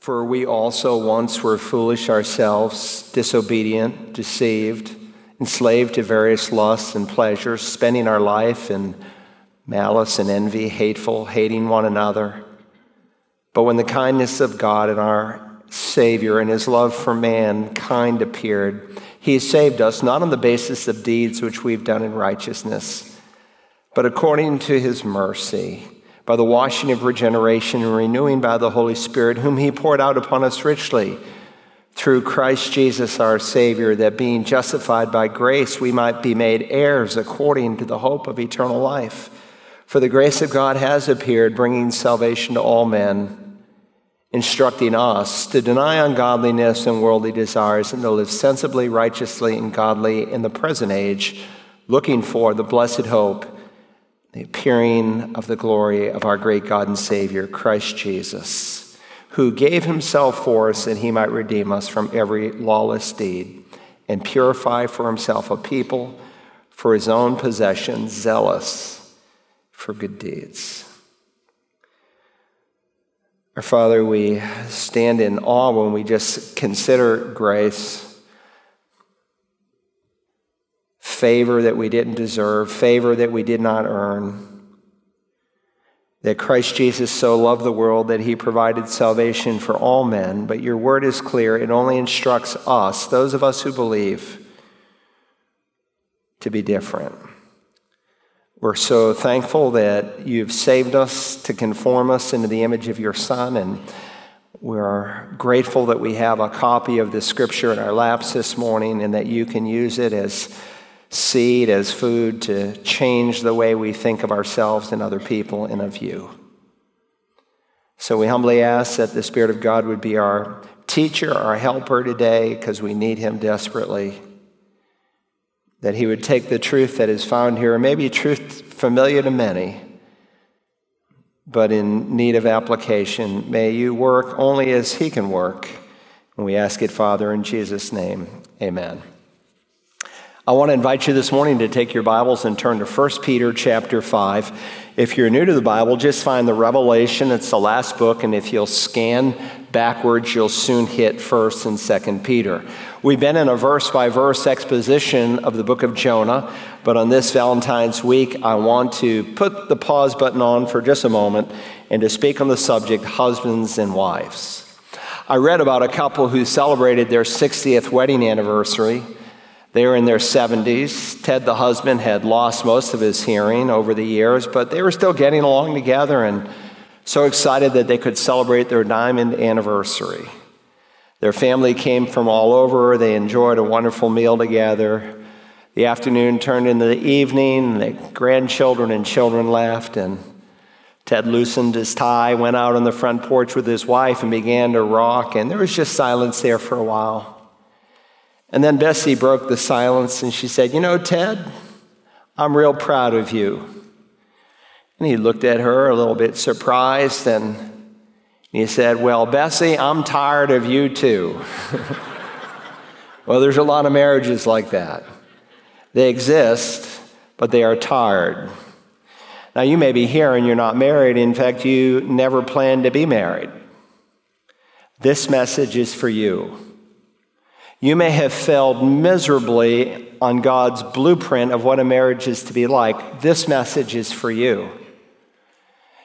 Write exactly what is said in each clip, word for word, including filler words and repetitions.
For we also once were foolish ourselves, disobedient, deceived, enslaved to various lusts and pleasures, spending our life in malice and envy, hateful, hating one another. But when the kindness of God and our Savior and his love for mankind appeared, he saved us not on the basis of deeds which we've done in righteousness, but according to his mercy, by the washing of regeneration and renewing by the Holy Spirit, whom he poured out upon us richly through Christ Jesus our Savior, that being justified by grace, we might be made heirs according to the hope of eternal life. For the grace of God has appeared, bringing salvation to all men, instructing us to deny ungodliness and worldly desires and to live sensibly, righteously, and godly in the present age, looking for the blessed hope, the appearing of the glory of our great God and Savior, Christ Jesus, who gave himself for us that he might redeem us from every lawless deed and purify for himself a people for his own possession, zealous for good deeds. Our Father, we stand in awe when we just consider grace. Favor that we didn't deserve, favor that we did not earn, that Christ Jesus so loved the world that he provided salvation for all men. But your word is clear. It only instructs us, those of us who believe, to be different. We're so thankful that you've saved us to conform us into the image of your Son, and we're grateful that we have a copy of the scripture in our laps this morning and that you can use it as seed, as food, to change the way we think of ourselves and other people and of you. So we humbly ask that the Spirit of God would be our teacher, our helper today, because we need him desperately, that he would take the truth that is found here, and maybe truth familiar to many, but in need of application. May you work only as he can work. And we ask it, Father, in Jesus' name, amen. I want to invite you this morning to take your Bibles and turn to First Peter chapter five. If you're new to the Bible, just find the Revelation. It's the last book, and if you'll scan backwards, you'll soon hit First and Second Peter. We've been in a verse-by-verse exposition of the book of Jonah, but on this Valentine's week, I want to put the pause button on for just a moment and to speak on the subject, husbands and wives. I read about a couple who celebrated their sixtieth wedding anniversary. They were in their seventies. Ted, the husband, had lost most of his hearing over the years, but they were still getting along together and so excited that they could celebrate their diamond anniversary. Their family came from all over. They enjoyed a wonderful meal together. The afternoon turned into the evening. The grandchildren and children left, and Ted loosened his tie, went out on the front porch with his wife, and began to rock, and there was just silence there for a while. And then Bessie broke the silence, and she said, "You know, Ted, I'm real proud of you." And he looked at her a little bit surprised, and he said, "Well, Bessie, I'm tired of you too." Well, there's a lot of marriages like that. They exist, but they are tired. Now, you may be here and you're not married. In fact, you never planned to be married. This message is for you. You may have failed miserably on God's blueprint of what a marriage is to be like. This message is for you.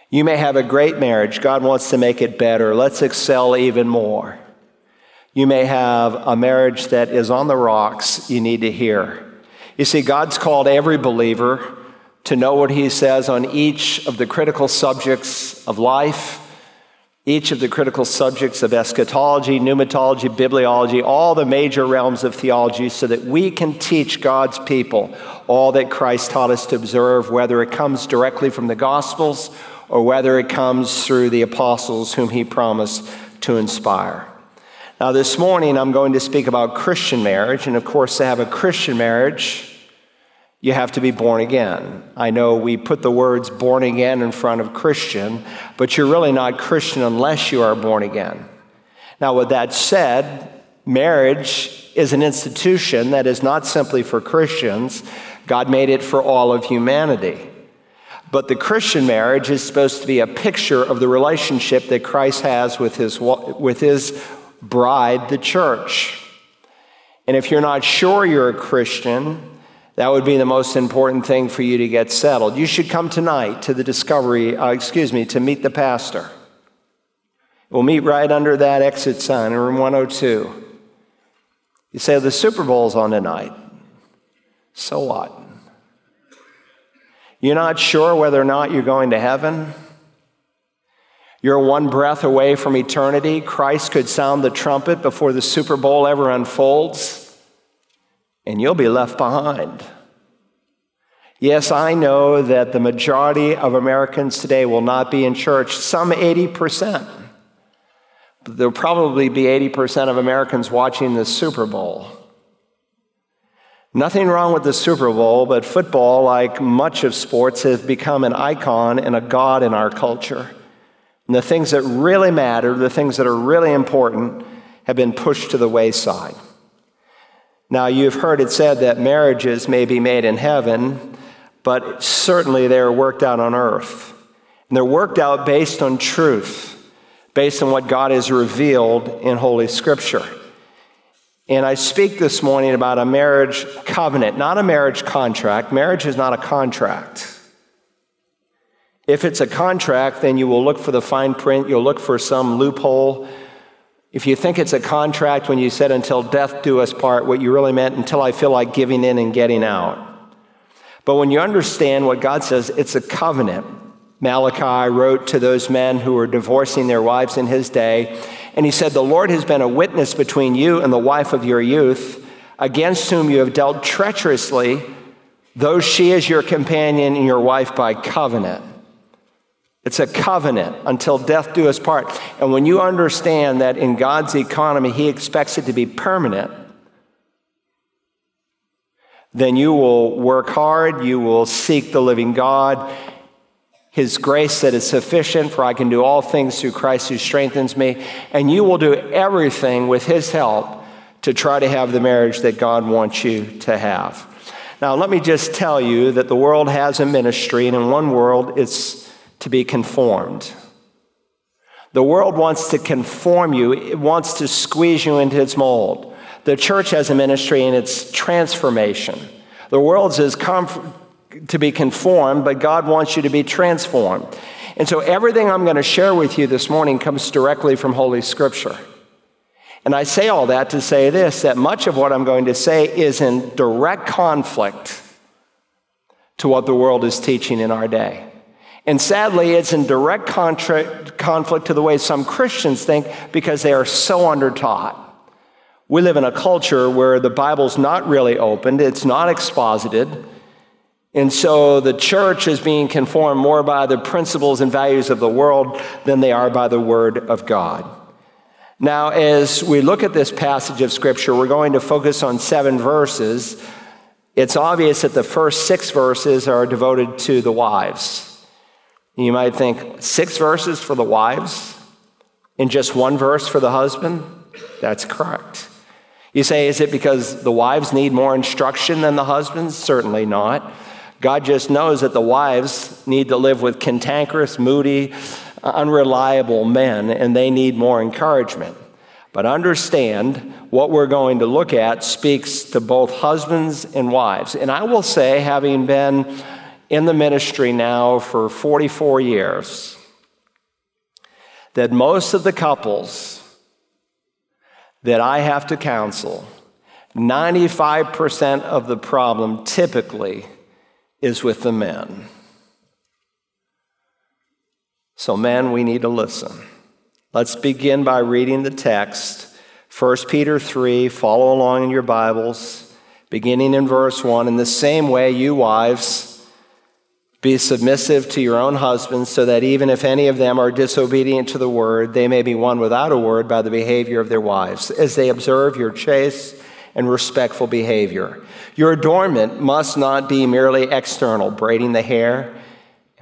You may have a great marriage. God wants to make it better. Let's excel even more. You may have a marriage that is on the rocks. You need to hear. You see, God's called every believer to know what he says on each of the critical subjects of life. Each of the critical subjects of eschatology, pneumatology, bibliology, all the major realms of theology, so that we can teach God's people all that Christ taught us to observe, whether it comes directly from the Gospels or whether it comes through the apostles whom he promised to inspire. Now, this morning, I'm going to speak about Christian marriage, and of course, to have a Christian marriage, you have to be born again. I know we put the words born again in front of Christian, but you're really not Christian unless you are born again. Now, with that said, marriage is an institution that is not simply for Christians. God made it for all of humanity. But the Christian marriage is supposed to be a picture of the relationship that Christ has with his, with his bride, the church. And if you're not sure you're a Christian, that would be the most important thing for you to get settled. You should come tonight to the discovery, uh, excuse me, to meet the pastor. We'll meet right under that exit sign in room one oh two. You say, the Super Bowl's on tonight. So what? You're not sure whether or not you're going to heaven. You're one breath away from eternity. Christ could sound the trumpet before the Super Bowl ever unfolds, and you'll be left behind. Yes, I know that the majority of Americans today will not be in church, some eighty percent. But there'll probably be eighty percent of Americans watching the Super Bowl. Nothing wrong with the Super Bowl, but football, like much of sports, has become an icon and a god in our culture. And the things that really matter, the things that are really important, have been pushed to the wayside. Now, you've heard it said that marriages may be made in heaven, but certainly they are worked out on earth. And they're worked out based on truth, based on what God has revealed in Holy Scripture. And I speak this morning about a marriage covenant, not a marriage contract. Marriage is not a contract. If it's a contract, then you will look for the fine print. You'll look for some loophole. If you think it's a contract when you said, until death do us part, what you really meant, until I feel like giving in and getting out. But when you understand what God says, it's a covenant. Malachi wrote to those men who were divorcing their wives in his day, and he said, the Lord has been a witness between you and the wife of your youth, against whom you have dealt treacherously, though she is your companion and your wife by covenant. It's a covenant, until death do us part. And when you understand that in God's economy, he expects it to be permanent, then you will work hard, you will seek the living God, his grace that is sufficient, for I can do all things through Christ who strengthens me. And you will do everything with his help to try to have the marriage that God wants you to have. Now, let me just tell you that the world has a ministry, and in one world, it's to be conformed. The world wants to conform you. It wants to squeeze you into its mold. The church has a ministry, and it's transformation. The world's is conformation. To be conformed, but God wants you to be transformed. And so everything I'm going to share with you this morning comes directly from Holy Scripture. And I say all that to say this, that much of what I'm going to say is in direct conflict to what the world is teaching in our day. And sadly, it's in direct contra- conflict to the way some Christians think, because they are so undertaught. We live in a culture where the Bible's not really opened, it's not exposited. And so the church is being conformed more by the principles and values of the world than they are by the Word of God. Now, as we look at this passage of Scripture, we're going to focus on seven verses. It's obvious that the first six verses are devoted to the wives. You might think, six verses for the wives and just one verse for the husband? That's correct. You say, is it because the wives need more instruction than the husbands? Certainly not. God just knows that the wives need to live with cantankerous, moody, unreliable men, and they need more encouragement. But understand, what we're going to look at speaks to both husbands and wives. And I will say, having been in the ministry now for forty-four years, that most of the couples that I have to counsel, ninety-five percent of the problem typically is with the men. So men, we need to listen. Let's begin by reading the text. First Peter three, follow along in your Bibles, beginning in verse one. In the same way, you wives, be submissive to your own husbands, so that even if any of them are disobedient to the word, they may be won without a word by the behavior of their wives, as they observe your chaste and respectful behavior. Your adornment must not be merely external, braiding the hair,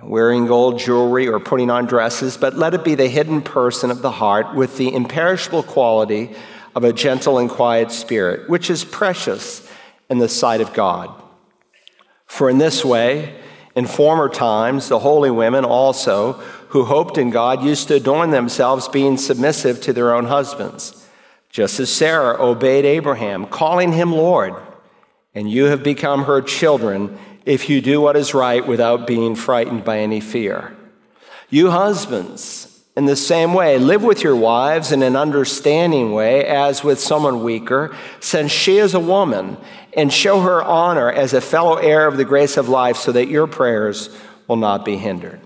wearing gold jewelry, or putting on dresses, but let it be the hidden person of the heart, with the imperishable quality of a gentle and quiet spirit, which is precious in the sight of God. For in this way, In former times, the holy women also, who hoped in God, used to adorn themselves, being submissive to their own husbands, just as Sarah obeyed Abraham, calling him Lord. And you have become her children if you do what is right without being frightened by any fear. You husbands, in the same way, live with your wives in an understanding way as with someone weaker, since she is a woman, and show her honor as a fellow heir of the grace of life so that your prayers will not be hindered.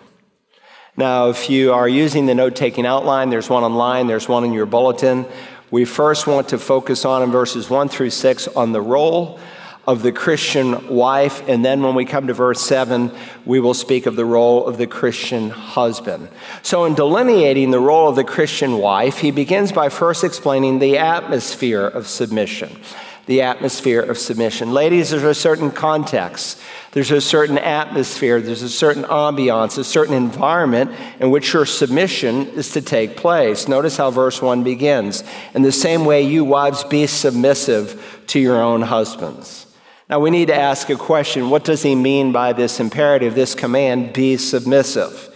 Now, if you are using the note-taking outline, there's one online, there's one in your bulletin. We first want to focus on, in verses one through six, on the role of the Christian wife, and then when we come to verse seven, we will speak of the role of the Christian husband. So in delineating the role of the Christian wife, he begins by first explaining the atmosphere of submission. The atmosphere of submission. Ladies, there's a certain context. There's a certain atmosphere. There's a certain ambiance, a certain environment in which your submission is to take place. Notice how verse one begins. In the same way, you wives, be submissive to your own husbands. Now, we need to ask a question. What does he mean by this imperative, this command, be submissive?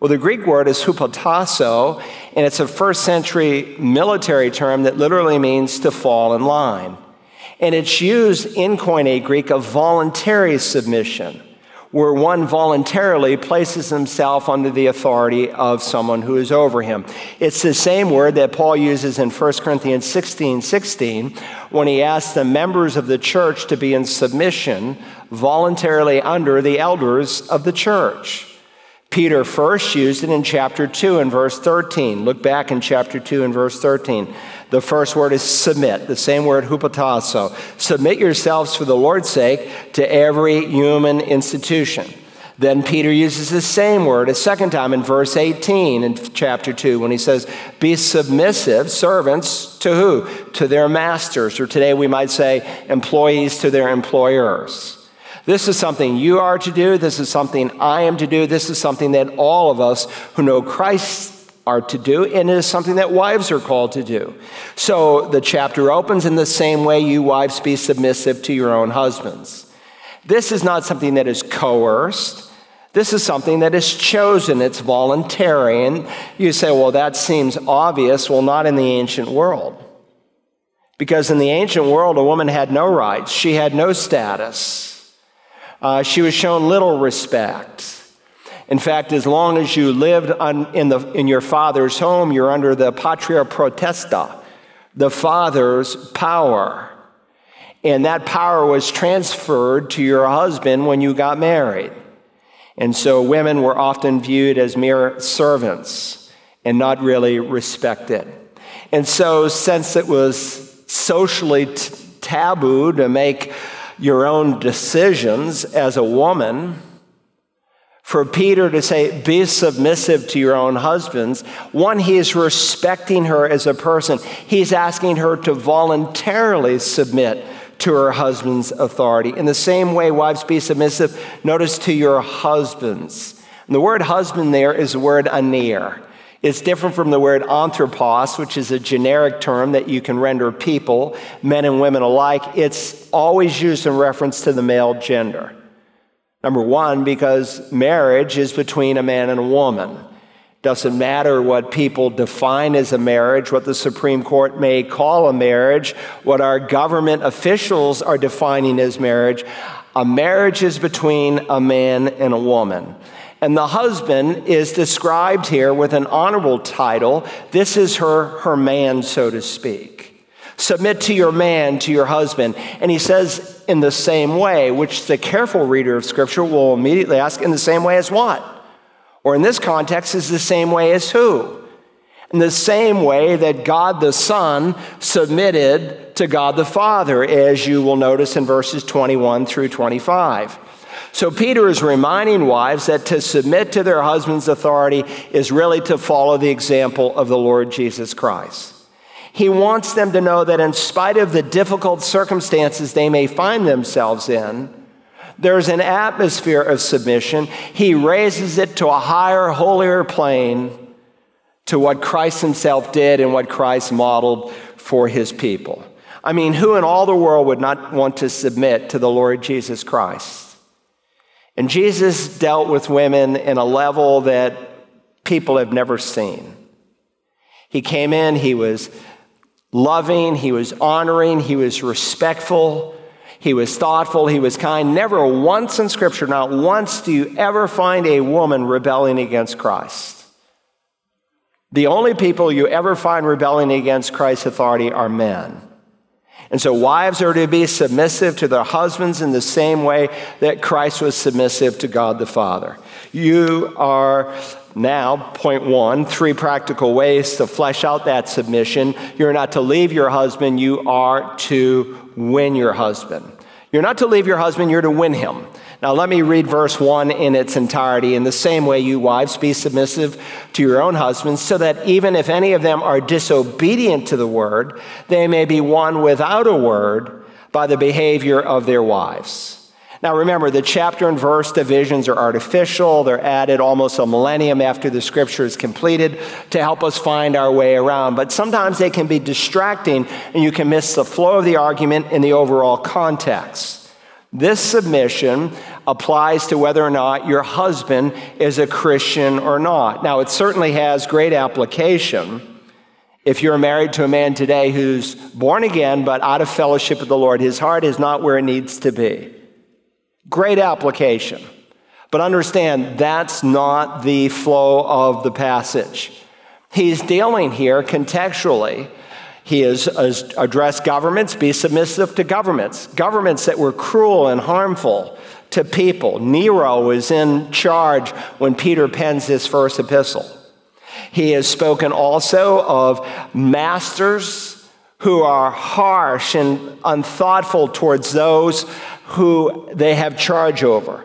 Well, the Greek word is hupotasso, and it's a first century military term that literally means to fall in line. And it's used in Koine Greek of voluntary submission, where one voluntarily places himself under the authority of someone who is over him. It's the same word that Paul uses in First Corinthians sixteen sixteen, when he asks the members of the church to be in submission voluntarily under the elders of the church. Peter first used it in chapter two and verse thirteen. Look back in chapter two and verse thirteen. The first word is submit, the same word hupotasso. Submit yourselves for the Lord's sake to every human institution. Then Peter uses the same word a second time in verse eighteen in chapter two when he says, be submissive servants to who? To their masters, or today we might say employees to their employers. This is something you are to do. This is something I am to do. This is something that all of us who know Christ are to do, and it is something that wives are called to do. So the chapter opens in the same way, you wives, be submissive to your own husbands. This is not something that is coerced. This is something that is chosen. It's voluntary. And you say, well, that seems obvious. Well, not in the ancient world. Because in the ancient world, a woman had no rights. She had no status. Uh, she was shown little respect. In fact, as long as you lived on, in, the, in your father's home, you're under the patria potestas, the father's power. And that power was transferred to your husband when you got married. And so women were often viewed as mere servants and not really respected. And so since it was socially t- taboo to make your own decisions as a woman, for Peter to say, be submissive to your own husbands, one, he is respecting her as a person. He's asking her to voluntarily submit to her husband's authority. In the same way, wives, be submissive, notice, to your husbands. And the word husband there is the word aner. It's different from the word anthropos, which is a generic term that you can render people, men and women alike. It's always used in reference to the male gender. Number one, because marriage is between a man and a woman. Doesn't matter what people define as a marriage, what the Supreme Court may call a marriage, what our government officials are defining as marriage. A marriage is between a man and a woman. And the husband is described here with an honorable title. This is her, her man, so to speak. Submit to your man, to your husband. And he says, in the same way, which the careful reader of Scripture will immediately ask, in the same way as what? Or in this context, is the same way as who? In the same way that God the Son submitted to God the Father, as you will notice in verses twenty-one through twenty-five. So Peter is reminding wives that to submit to their husband's authority is really to follow the example of the Lord Jesus Christ. He wants them to know that in spite of the difficult circumstances they may find themselves in, there's an atmosphere of submission. He raises it to a higher, holier plane, to what Christ himself did and what Christ modeled for his people. I mean, who in all the world would not want to submit to the Lord Jesus Christ? And Jesus dealt with women in a level that people have never seen. He came in, he was loving, he was honoring, he was respectful, he was thoughtful, he was kind. Never once in Scripture, not once do you ever find a woman rebelling against Christ. The only people you ever find rebelling against Christ's authority are men. And so wives are to be submissive to their husbands in the same way that Christ was submissive to God the Father. You are now, point one, three practical ways to flesh out that submission. You're not to leave your husband, you are to win your husband. You're not to leave your husband, you're to win him. Now let me read verse one in its entirety. In the same way, you wives, be submissive to your own husbands, so that even if any of them are disobedient to the word, they may be won without a word by the behavior of their wives. Now remember, the chapter and verse divisions are artificial. They're added almost a millennium after the scripture is completed to help us find our way around. But sometimes they can be distracting and you can miss the flow of the argument in the overall context. This submission applies to whether or not your husband is a Christian or not. Now, it certainly has great application if you're married to a man today who's born again but out of fellowship with the Lord. His heart is not where it needs to be. Great application. But understand, that's not the flow of the passage. He's dealing here contextually. He has addressed governments, be submissive to governments. Governments that were cruel and harmful to people. Nero was in charge when Peter pens his first epistle. He has spoken also of masters who are harsh and unthoughtful towards those who they have charge over.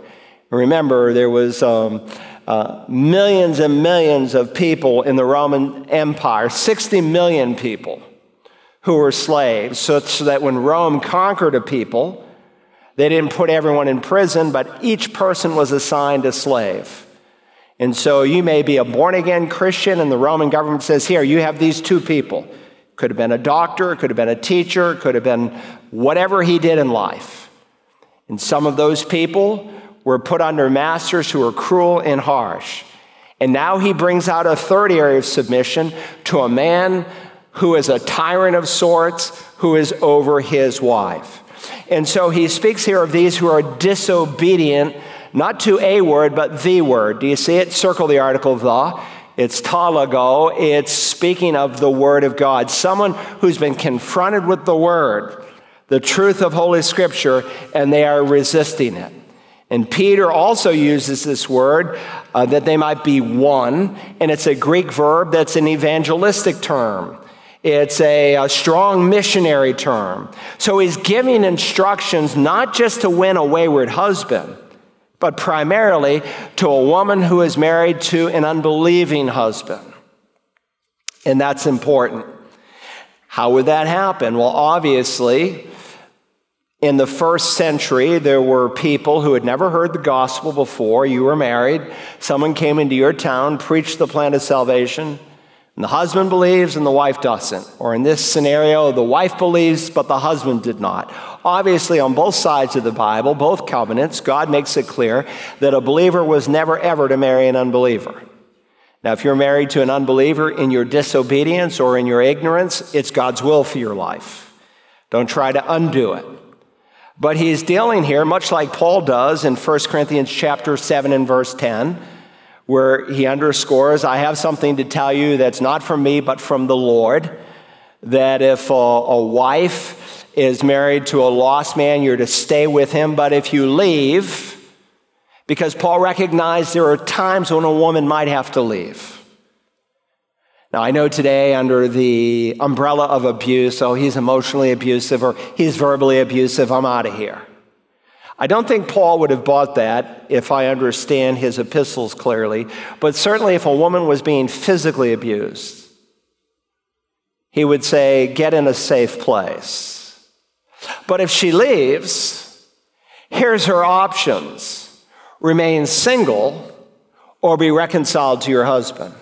Remember, there was um, uh, millions and millions of people in the Roman Empire, sixty million people, who were slaves, such that when Rome conquered a people, they didn't put everyone in prison, but each person was assigned a slave. And so you may be a born-again Christian, and the Roman government says, here, you have these two people. Could have been a doctor, could have been a teacher, could have been whatever he did in life. And some of those people were put under masters who were cruel and harsh. And now he brings out a third area of submission to a man who is a tyrant of sorts, who is over his wife. And so he speaks here of these who are disobedient, not to a word, but the word. Do you see it? Circle the article, the. It's talago. It's speaking of the word of God. Someone who's been confronted with the word, the truth of Holy Scripture, and they are resisting it. And Peter also uses this word uh, that they might be one, and it's a Greek verb that's an evangelistic term. It's a, a strong missionary term. So he's giving instructions not just to win a wayward husband, but primarily to a woman who is married to an unbelieving husband. And that's important. How would that happen? Well, obviously, in the first century, there were people who had never heard the gospel before. You were married. Someone came into your town, preached the plan of salvation. And the husband believes and the wife doesn't. Or in this scenario, the wife believes, but the husband did not. Obviously, on both sides of the Bible, both covenants, God makes it clear that a believer was never, ever to marry an unbeliever. Now, if you're married to an unbeliever in your disobedience or in your ignorance, it's God's will for your life. Don't try to undo it. But he's dealing here, much like Paul does in First Corinthians chapter seven and verse ten, where he underscores, I have something to tell you that's not from me, but from the Lord, that if a, a wife is married to a lost man, you're to stay with him. But if you leave, because Paul recognized there are times when a woman might have to leave. Now, I know today under the umbrella of abuse, oh, he's emotionally abusive or he's verbally abusive, I'm out of here. I don't think Paul would have bought that if I understand his epistles clearly, but certainly if a woman was being physically abused, he would say, get in a safe place. But if she leaves, here's her options. Remain single or be reconciled to your husband.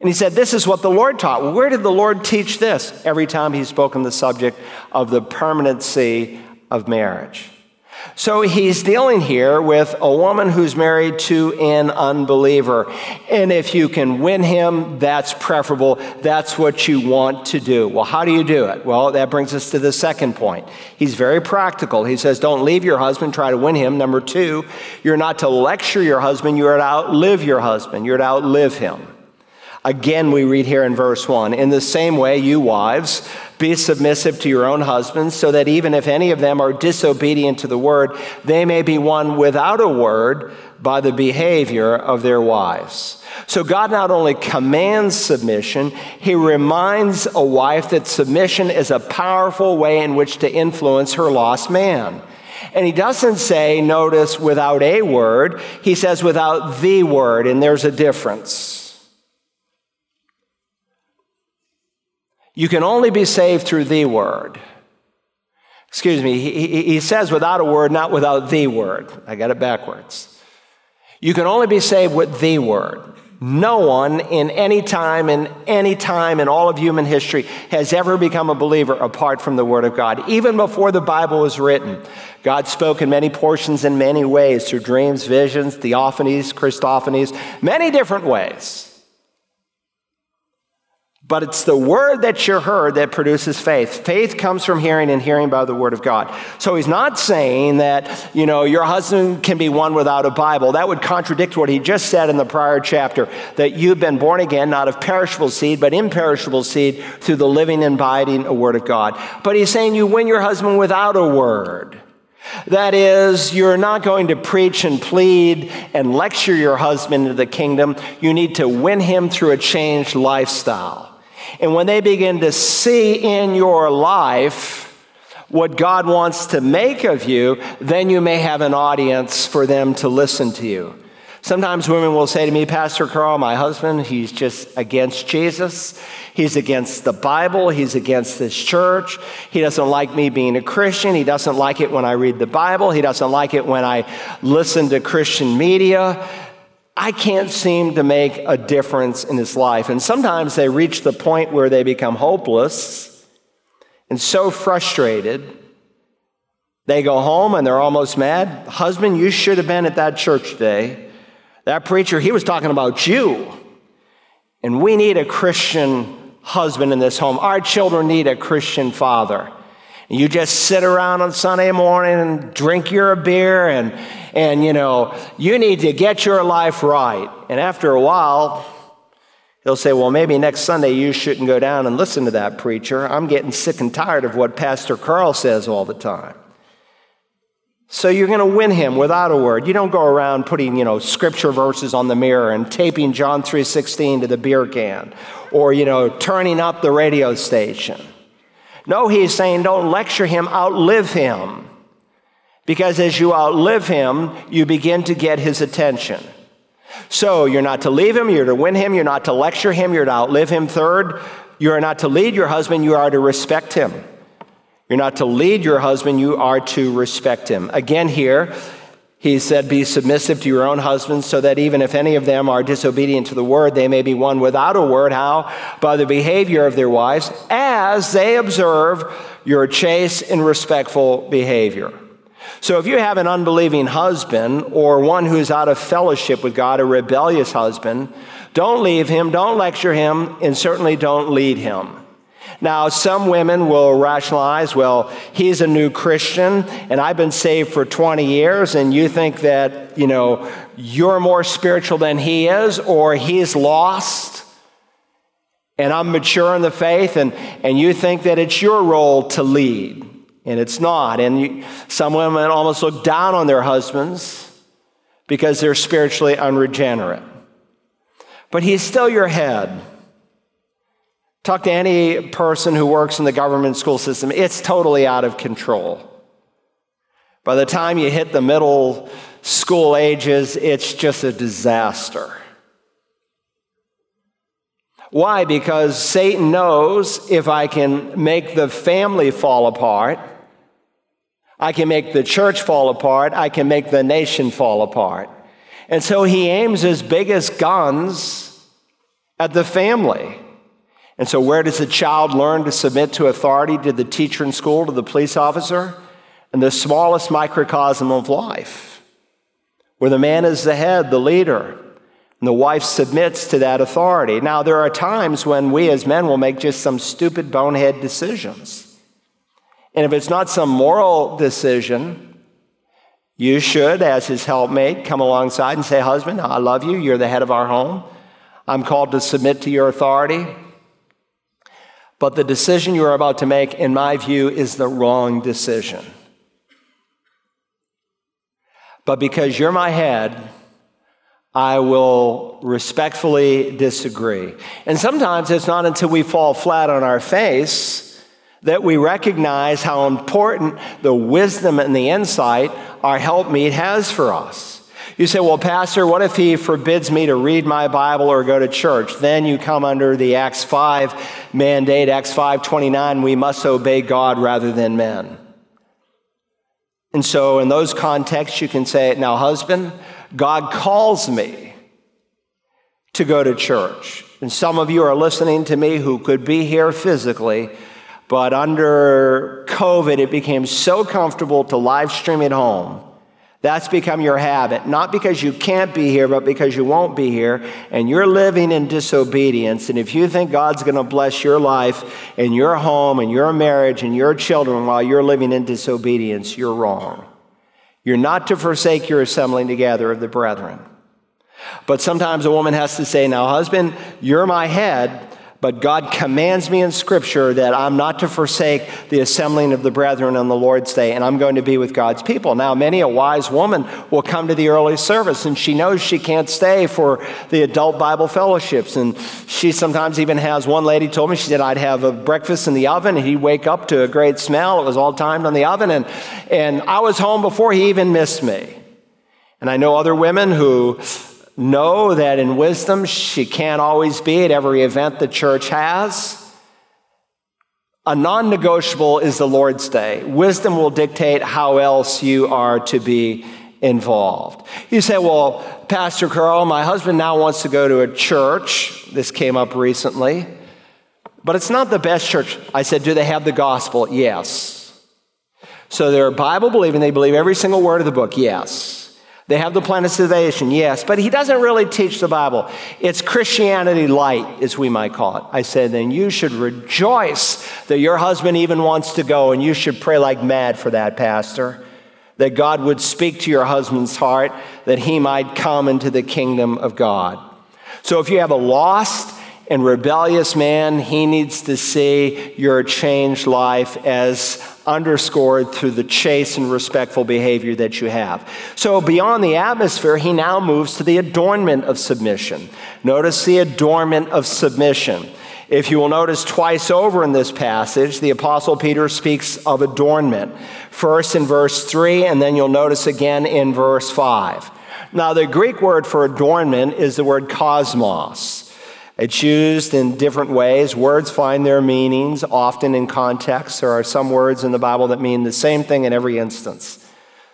And he said, this is what the Lord taught. Well, where did the Lord teach this? Every time he spoke on the subject of the permanency of marriage. So he's dealing here with a woman who's married to an unbeliever. And if you can win him, that's preferable. That's what you want to do. Well, how do you do it? Well, that brings us to the second point. He's very practical. He says, don't leave your husband, try to win him. Number two, you're not to lecture your husband, you're to outlive your husband. You're to outlive him. Again, we read here in verse one, in the same way, you wives, be submissive to your own husbands, so that even if any of them are disobedient to the word, they may be won without a word by the behavior of their wives. So God not only commands submission, he reminds a wife that submission is a powerful way in which to influence her lost man. And he doesn't say, notice, without a word, he says without the word, and there's a difference. You can only be saved through the word. Excuse me, he, he says without a word, not without the word. I got it backwards. You can only be saved with the word. No one in any time, in any time in all of human history has ever become a believer apart from the word of God. Even before the Bible was written, God spoke in many portions in many ways, through dreams, visions, theophanies, Christophanies, many different ways. But it's the word that you heard that produces faith. Faith comes from hearing, and hearing by the word of God. So he's not saying that, you know, your husband can be won without a Bible. That would contradict what he just said in the prior chapter, that you've been born again, not of perishable seed, but imperishable seed, through the living and abiding word of God. But he's saying you win your husband without a word. That is, you're not going to preach and plead and lecture your husband into the kingdom. You need to win him through a changed lifestyle. And when they begin to see in your life what God wants to make of you, then you may have an audience for them to listen to you. Sometimes women will say to me, Pastor Carl, my husband, he's just against Jesus. He's against the Bible. He's against this church. He doesn't like me being a Christian. He doesn't like it when I read the Bible. He doesn't like it when I listen to Christian media. I can't seem to make a difference in his life. And sometimes they reach the point where they become hopeless and so frustrated, they go home and they're almost mad. Husband, you should have been at that church today. That preacher, he was talking about you. And we need a Christian husband in this home. Our children need a Christian father. You just sit around on Sunday morning and drink your beer and, and, you know, you need to get your life right. And after a while, he'll say, well, maybe next Sunday you shouldn't go down and listen to that preacher. I'm getting sick and tired of what Pastor Carl says all the time. So you're going to win him without a word. You don't go around putting, you know, scripture verses on the mirror and taping John three sixteen to the beer can or, you know, turning up the radio station. No, he's saying don't lecture him, outlive him. Because as you outlive him, you begin to get his attention. So you're not to leave him, you're to win him, you're not to lecture him, you're to outlive him. Third, you are not to lead your husband, you are to respect him. You're not to lead your husband, you are to respect him. Again here, he said, be submissive to your own husbands, so that even if any of them are disobedient to the word, they may be won without a word. How? By the behavior of their wives, as they observe your chaste and respectful behavior. So if you have an unbelieving husband, or one who's out of fellowship with God, a rebellious husband, don't leave him, don't lecture him, and certainly don't lead him. Now, some women will rationalize, well, he's a new Christian, and I've been saved for twenty years, and you think that, you know, you're more spiritual than he is, or he's lost, and I'm mature in the faith, and, and you think that it's your role to lead, and it's not. And you, some women almost look down on their husbands because they're spiritually unregenerate. But he's still your head. Talk to any person who works in the government school system. It's totally out of control. By the time you hit the middle school ages, it's just a disaster. Why? Because Satan knows if I can make the family fall apart, I can make the church fall apart, I can make the nation fall apart. And so he aims his biggest guns at the family. And so where does the child learn to submit to authority? To the teacher in school, to the police officer? in the smallest microcosm of life, where the man is the head, the leader, and the wife submits to that authority. Now, there are times when we as men will make just some stupid bonehead decisions. And if it's not some moral decision, you should, as his helpmate, come alongside and say, "Husband, I love you. You're the head of our home. I'm called to submit to your authority. But the decision you are about to make, in my view, is the wrong decision. But because you're my head, I will respectfully disagree." And sometimes it's not until we fall flat on our face that we recognize how important the wisdom and the insight our helpmeet has for us. You say, "Well, Pastor, what if he forbids me to read my Bible or go to church?" Then you come under the Acts five mandate, Acts five twenty-nine, we must obey God rather than men. And so in those contexts, you can say, "Now, husband, God calls me to go to church." And some of you are listening to me who could be here physically, but under COVID, it became so comfortable to live stream at home. That's become your habit, not because you can't be here, but because you won't be here, and you're living in disobedience. And if you think God's going to bless your life and your home and your marriage and your children while you're living in disobedience, you're wrong. You're not to forsake your assembling together of the brethren. But sometimes a woman has to say, "Now, husband, you're my head, but God commands me in Scripture that I'm not to forsake the assembling of the brethren on the Lord's day, and I'm going to be with God's people." Now, many a wise woman will come to the early service, and she knows she can't stay for the adult Bible fellowships. And she sometimes even has, one lady told me, she said, "I'd have a breakfast in the oven, and he'd wake up to a great smell. It was all timed on the oven, and, and I was home before he even missed me." And I know other women who know that in wisdom, she can't always be at every event the church has. A non-negotiable is the Lord's Day. Wisdom will dictate how else you are to be involved. You say, "Well, Pastor Carl, my husband now wants to go to a church." This came up recently. "But it's not the best church." I said, "Do they have the gospel?" "Yes." "So they're Bible believing, they believe every single word of the book?" "Yes." "They have the plan of salvation?" "Yes." "But he doesn't really teach the Bible. It's Christianity light, as we might call it." I said, "Then you should rejoice that your husband even wants to go, and you should pray like mad for that, Pastor, that God would speak to your husband's heart, that he might come into the kingdom of God." So if you have a lost and rebellious man, he needs to see your changed life as underscored through the chaste and respectful behavior that you have. So beyond the atmosphere, he now moves to the adornment of submission. Notice the adornment of submission. If you will notice, twice over in this passage, the Apostle Peter speaks of adornment. First in verse three, and then you'll notice again in verse five. Now, the Greek word for adornment is the word cosmos. It's used in different ways. Words find their meanings often in context. There are some words in the Bible that mean the same thing in every instance.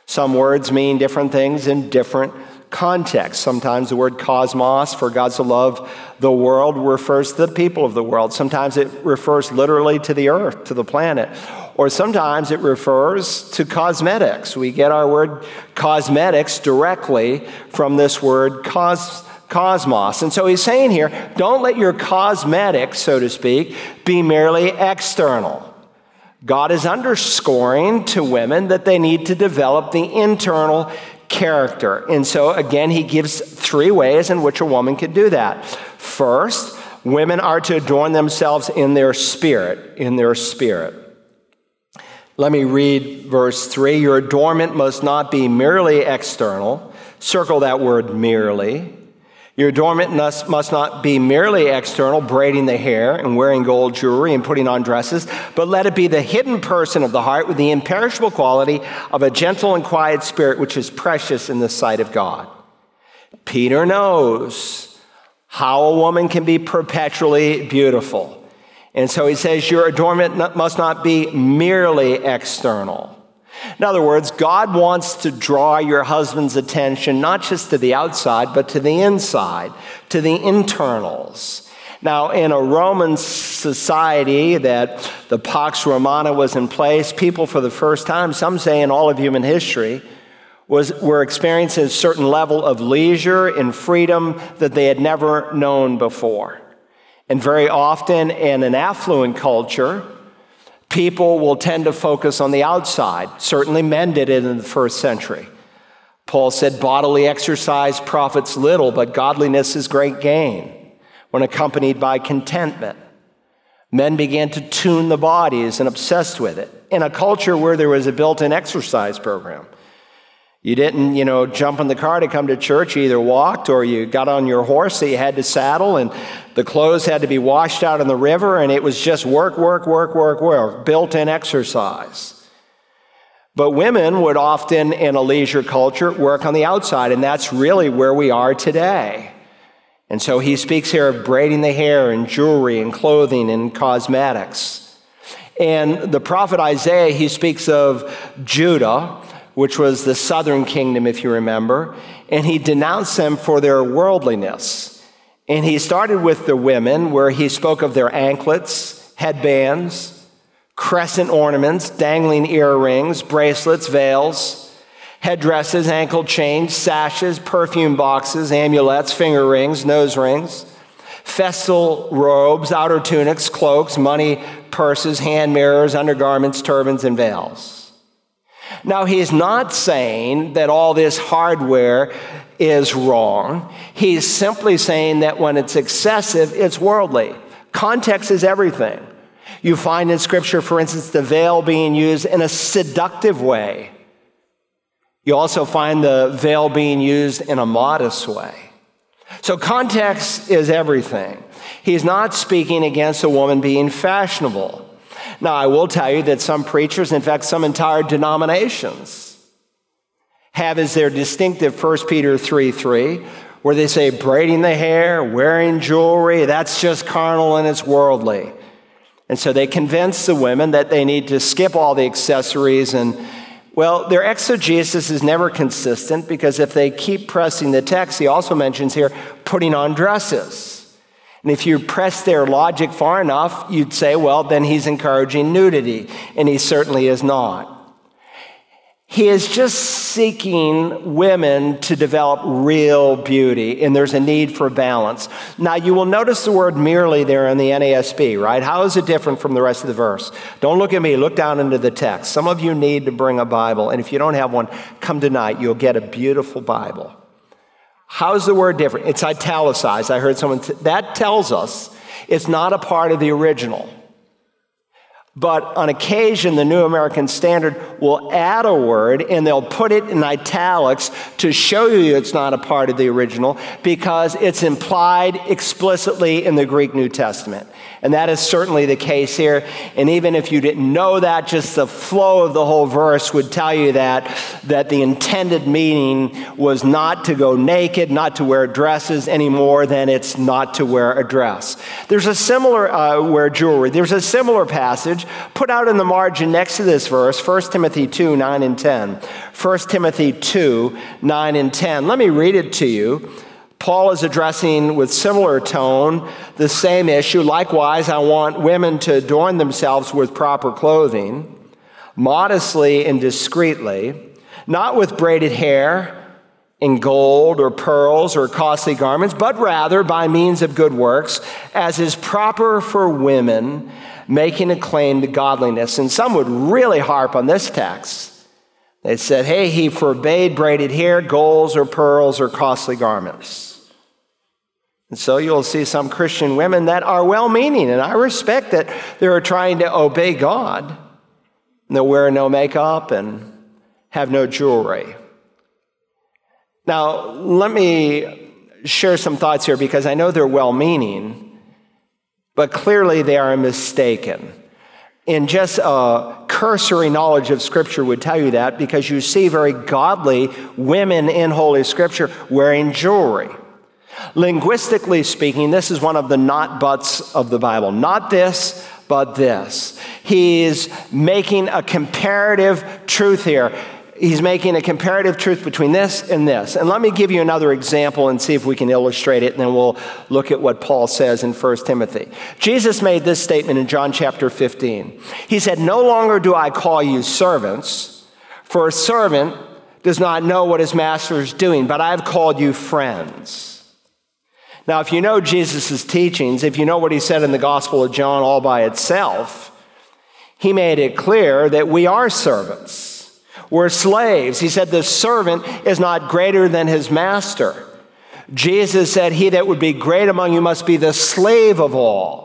Some words mean different things in different contexts. Sometimes the word cosmos, for God so loved the world, refers to the people of the world. Sometimes it refers literally to the earth, to the planet. Or sometimes it refers to cosmetics. We get our word cosmetics directly from this word cosmos. Cosmos. And so he's saying here, don't let your cosmetics, so to speak, be merely external. God is underscoring to women that they need to develop the internal character. And so again, he gives three ways in which a woman could do that. First, women are to adorn themselves in their spirit, in their spirit. Let me read verse three. "Your adornment must not be merely external." Circle that word, merely. "Your adornment must, must not be merely external, braiding the hair and wearing gold jewelry and putting on dresses, but let it be the hidden person of the heart with the imperishable quality of a gentle and quiet spirit, which is precious in the sight of God." Peter knows how a woman can be perpetually beautiful. And so he says, your adornment must not be merely external. In other words, God wants to draw your husband's attention not just to the outside, but to the inside, to the internals. Now, in a Roman society that the Pax Romana was in place, people for the first time, some say in all of human history, was were experiencing a certain level of leisure and freedom that they had never known before. And very often in an affluent culture, people will tend to focus on the outside. Certainly men did it in the first century. Paul said, bodily exercise profits little, but godliness is great gain when accompanied by contentment. Men began to tune the bodies and obsessed with it in a culture where there was a built-in exercise program. You didn't, you know, jump in the car to come to church. You either walked or you got on your horse that you had to saddle, and the clothes had to be washed out in the river, and it was just work, work, work, work, work, built-in exercise. But women would often, in a leisure culture, work on the outside, and that's really where we are today. And so he speaks here of braiding the hair and jewelry and clothing and cosmetics. And the prophet Isaiah, he speaks of Judah, which was the southern kingdom, if you remember, and he denounced them for their worldliness. And he started with the women, where he spoke of their anklets, headbands, crescent ornaments, dangling earrings, bracelets, veils, headdresses, ankle chains, sashes, perfume boxes, amulets, finger rings, nose rings, festal robes, outer tunics, cloaks, money purses, hand mirrors, undergarments, turbans, and veils. Now, he's not saying that all this hardware is wrong. He's simply saying that when it's excessive, it's worldly. Context is everything. You find in Scripture, for instance, the veil being used in a seductive way. You also find the veil being used in a modest way. So context is everything. He's not speaking against a woman being fashionable. Now, I will tell you that some preachers, in fact, some entire denominations, have as their distinctive First Peter three three, where they say braiding the hair, wearing jewelry, that's just carnal and it's worldly. And so they convince the women that they need to skip all the accessories. And, well, their exegesis is never consistent, because if they keep pressing the text, he also mentions here putting on dresses. And if you press their logic far enough, you'd say, well, then he's encouraging nudity, and he certainly is not. He is just seeking women to develop real beauty, and there's a need for balance. Now, you will notice the word merely there in the N A S B, right? How is it different from the rest of the verse? Don't look at me. Look down into the text. Some of you need to bring a Bible, and if you don't have one, come tonight. You'll get a beautiful Bible. How's the word different? It's italicized. I heard someone, th- that tells us it's not a part of the original. But on occasion, the New American Standard will add a word, and they'll put it in italics to show you it's not a part of the original, because it's implied explicitly in the Greek New Testament. And that is certainly the case here. And even if you didn't know that, just the flow of the whole verse would tell you that, that the intended meaning was not to go naked, not to wear dresses any more than it's not to wear a dress. There's a similar, uh, wear jewelry. There's a similar passage put out in the margin next to this verse, First Timothy two, nine and ten. First Timothy two, nine and ten. Let me read it to you. Paul is addressing with similar tone the same issue. Likewise, I want women to adorn themselves with proper clothing, modestly and discreetly, not with braided hair in gold or pearls or costly garments, but rather by means of good works, as is proper for women, making a claim to godliness. And some would really harp on this text. They said, hey, he forbade braided hair, golds, or pearls, or costly garments. And so you'll see some Christian women that are well-meaning, and I respect that they're trying to obey God, and they'll wear no makeup and have no jewelry. Now, let me share some thoughts here, because I know they're well-meaning, but clearly they are mistaken. And just a cursory knowledge of Scripture would tell you that, because you see very godly women in Holy Scripture wearing jewelry. Linguistically speaking, this is one of the not buts of the Bible. Not this, but this. He's making a comparative truth here. he's making a comparative truth between this and this. And let me give you another example and see if we can illustrate it, and then we'll look at what Paul says in First Timothy. Jesus made this statement in John chapter fifteen. He said, "No longer do I call you servants, for a servant does not know what his master is doing, but I've called you friends." Now, if you know Jesus' teachings, if you know what he said in the Gospel of John all by itself, he made it clear that we are servants. We're slaves. He said the servant is not greater than his master. Jesus said, "He that would be great among you must be the slave of all."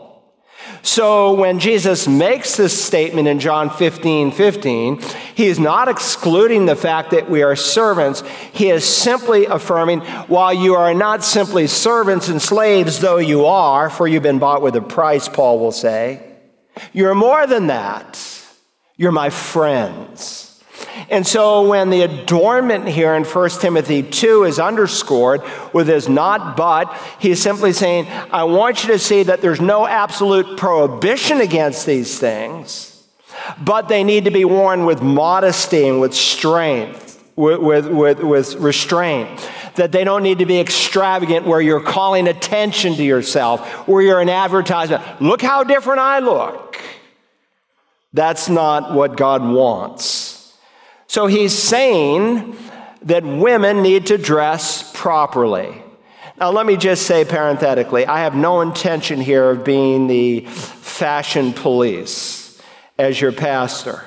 So when Jesus makes this statement in John fifteen fifteen, he is not excluding the fact that we are servants. He is simply affirming, while you are not simply servants and slaves, though you are, for you've been bought with a price, Paul will say, you're more than that. You're my friends. And so when the adornment here in First Timothy two is underscored with his not but, he's simply saying, I want you to see that there's no absolute prohibition against these things, but they need to be worn with modesty and with strength, with, with, with, with restraint, that they don't need to be extravagant where you're calling attention to yourself, where you're an advertisement. Look how different I look. That's not what God wants. So he's saying that women need to dress properly. Now, let me just say parenthetically, I have no intention here of being the fashion police as your pastor,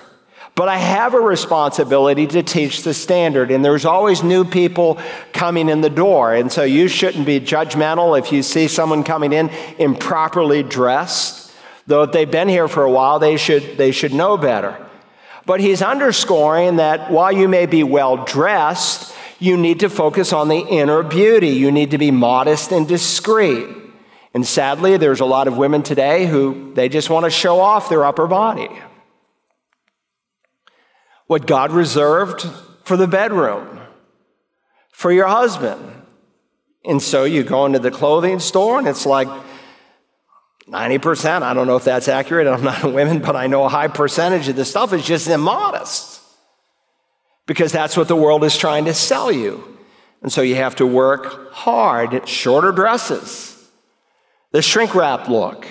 but I have a responsibility to teach the standard, and there's always new people coming in the door, and so you shouldn't be judgmental if you see someone coming in improperly dressed, though if they've been here for a while, they should, they should know better. But he's underscoring that while you may be well-dressed, you need to focus on the inner beauty. You need to be modest and discreet. And sadly, there's a lot of women today who, they just want to show off their upper body. What God reserved for the bedroom, for your husband. And so you go into the clothing store, and it's like, ninety percent, I don't know if that's accurate, I'm not a woman, but I know a high percentage of this stuff is just immodest because that's what the world is trying to sell you. And so you have to work hard at shorter dresses, the shrink wrap look.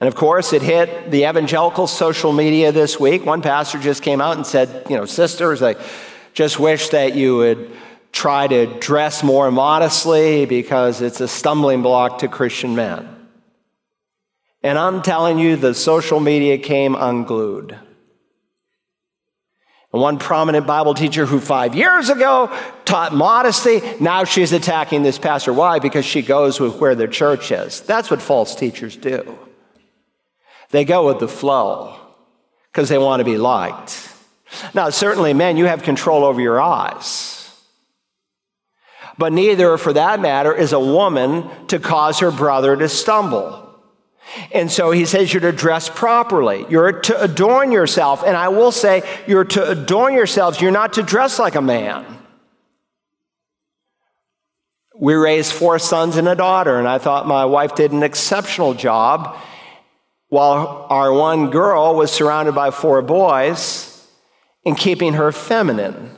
And of course, it hit the evangelical social media this week. One pastor just came out and said, you know, sisters, I just wish that you would try to dress more modestly because it's a stumbling block to Christian men. And I'm telling you, the social media came unglued. And one prominent Bible teacher who five years ago taught modesty, now she's attacking this pastor. Why? Because she goes with where the church is. That's what false teachers do. They go with the flow because they want to be liked. Now, certainly, men, you have control over your eyes. But neither, for that matter, is a woman to cause her brother to stumble. And so he says you're to dress properly. You're to adorn yourself. And I will say you're to adorn yourselves. You're not to dress like a man. We raised four sons and a daughter, and I thought my wife did an exceptional job. While our one girl was surrounded by four boys, in keeping her feminine.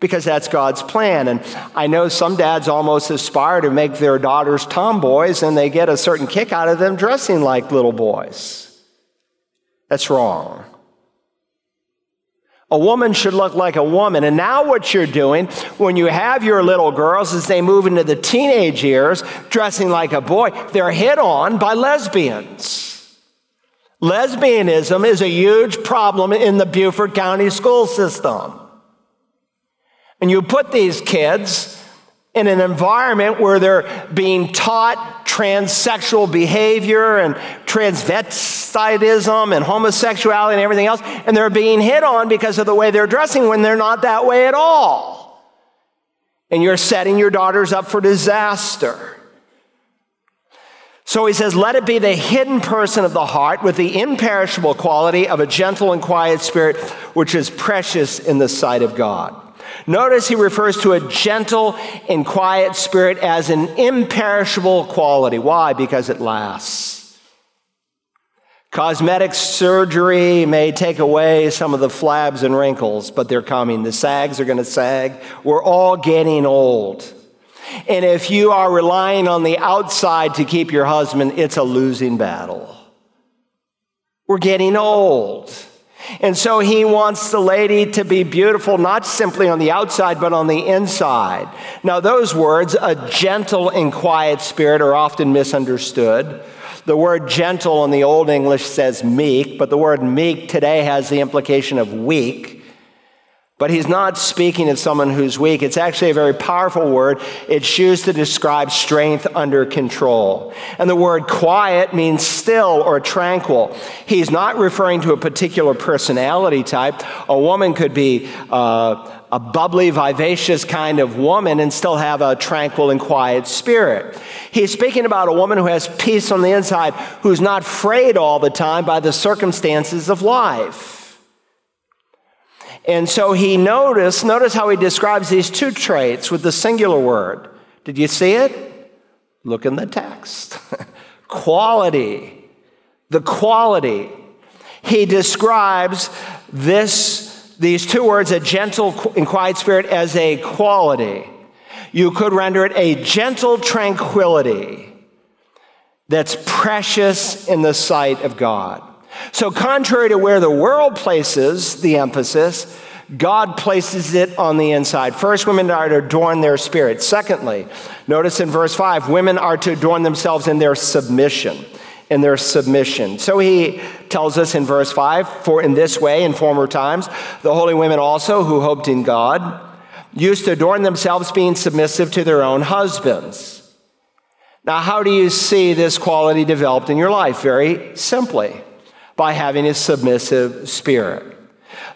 Because that's God's plan. And I know some dads almost aspire to make their daughters tomboys, and they get a certain kick out of them dressing like little boys. That's wrong. A woman should look like a woman. And now what you're doing when you have your little girls is they move into the teenage years dressing like a boy. They're hit on by lesbians. Lesbianism is a huge problem in the Beaufort County school system. And you put these kids in an environment where they're being taught transsexual behavior and transvestitism and homosexuality and everything else, and they're being hit on because of the way they're dressing when they're not that way at all. And you're setting your daughters up for disaster. So he says, let it be the hidden person of the heart with the imperishable quality of a gentle and quiet spirit, which is precious in the sight of God. Notice he refers to a gentle and quiet spirit as an imperishable quality. Why? Because it lasts. Cosmetic surgery may take away some of the flabs and wrinkles, but they're coming. The sags are going to sag. We're all getting old. And if you are relying on the outside to keep your husband, it's a losing battle. We're getting old. And so he wants the lady to be beautiful, not simply on the outside, but on the inside. Now, those words, a gentle and quiet spirit, are often misunderstood. The word gentle in the Old English says meek, but the word meek today has the implication of weak. But he's not speaking of someone who's weak. It's actually a very powerful word. It's used to describe strength under control. And the word quiet means still or tranquil. He's not referring to a particular personality type. A woman could be uh, a bubbly, vivacious kind of woman and still have a tranquil and quiet spirit. He's speaking about a woman who has peace on the inside, who's not frayed all the time by the circumstances of life. And so he noticed, notice how he describes these two traits with the singular word. Did you see it? Look in the text. Quality. The quality. He describes this, these two words, a gentle and quiet spirit, as a quality. You could render it a gentle tranquility that's precious in the sight of God. So contrary to where the world places the emphasis, God places it on the inside. First, women are to adorn their spirit. Secondly, notice in verse five, women are to adorn themselves in their submission, in their submission. So he tells us in verse five, for in this way, in former times, the holy women also who hoped in God used to adorn themselves being submissive to their own husbands. Now, how do you see this quality developed in your life? Very simply. By having a submissive spirit.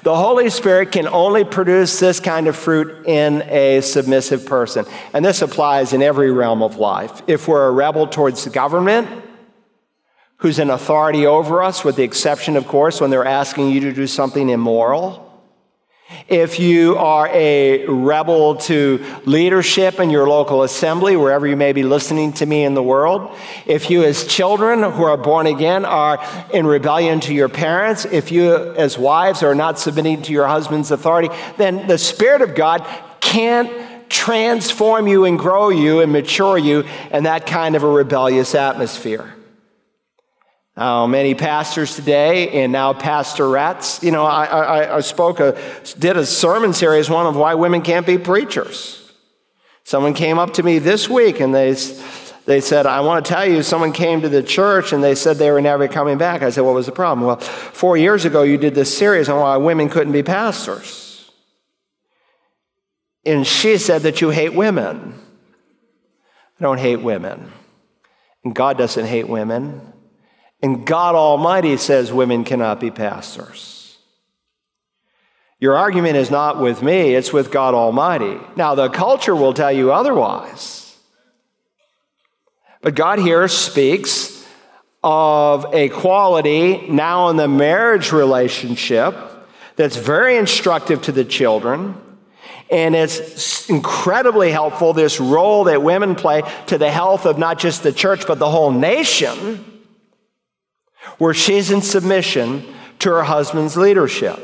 The Holy Spirit can only produce this kind of fruit in a submissive person. And this applies in every realm of life. If we're a rebel towards the government, who's in authority over us, with the exception, of course, when they're asking you to do something immoral. If you are a rebel to leadership in your local assembly, wherever you may be listening to me in the world, if you as children who are born again are in rebellion to your parents, if you as wives are not submitting to your husband's authority, then the Spirit of God can't transform you and grow you and mature you in that kind of a rebellious atmosphere. Uh, many pastors today, and now pastorettes. You know, I, I, I spoke, a, did a sermon series, one of why women can't be preachers. Someone came up to me this week, and they, they said, I want to tell you, someone came to the church, and they said they were never coming back. I said, what was the problem? Well, four years ago, you did this series on why women couldn't be pastors. And she said that you hate women. I don't hate women. And God doesn't hate women. And God Almighty says women cannot be pastors. Your argument is not with me, it's with God Almighty. Now, the culture will tell you otherwise. But God here speaks of a quality now in the marriage relationship that's very instructive to the children. And it's incredibly helpful, this role that women play to the health of not just the church, but the whole nation, where she's in submission to her husband's leadership.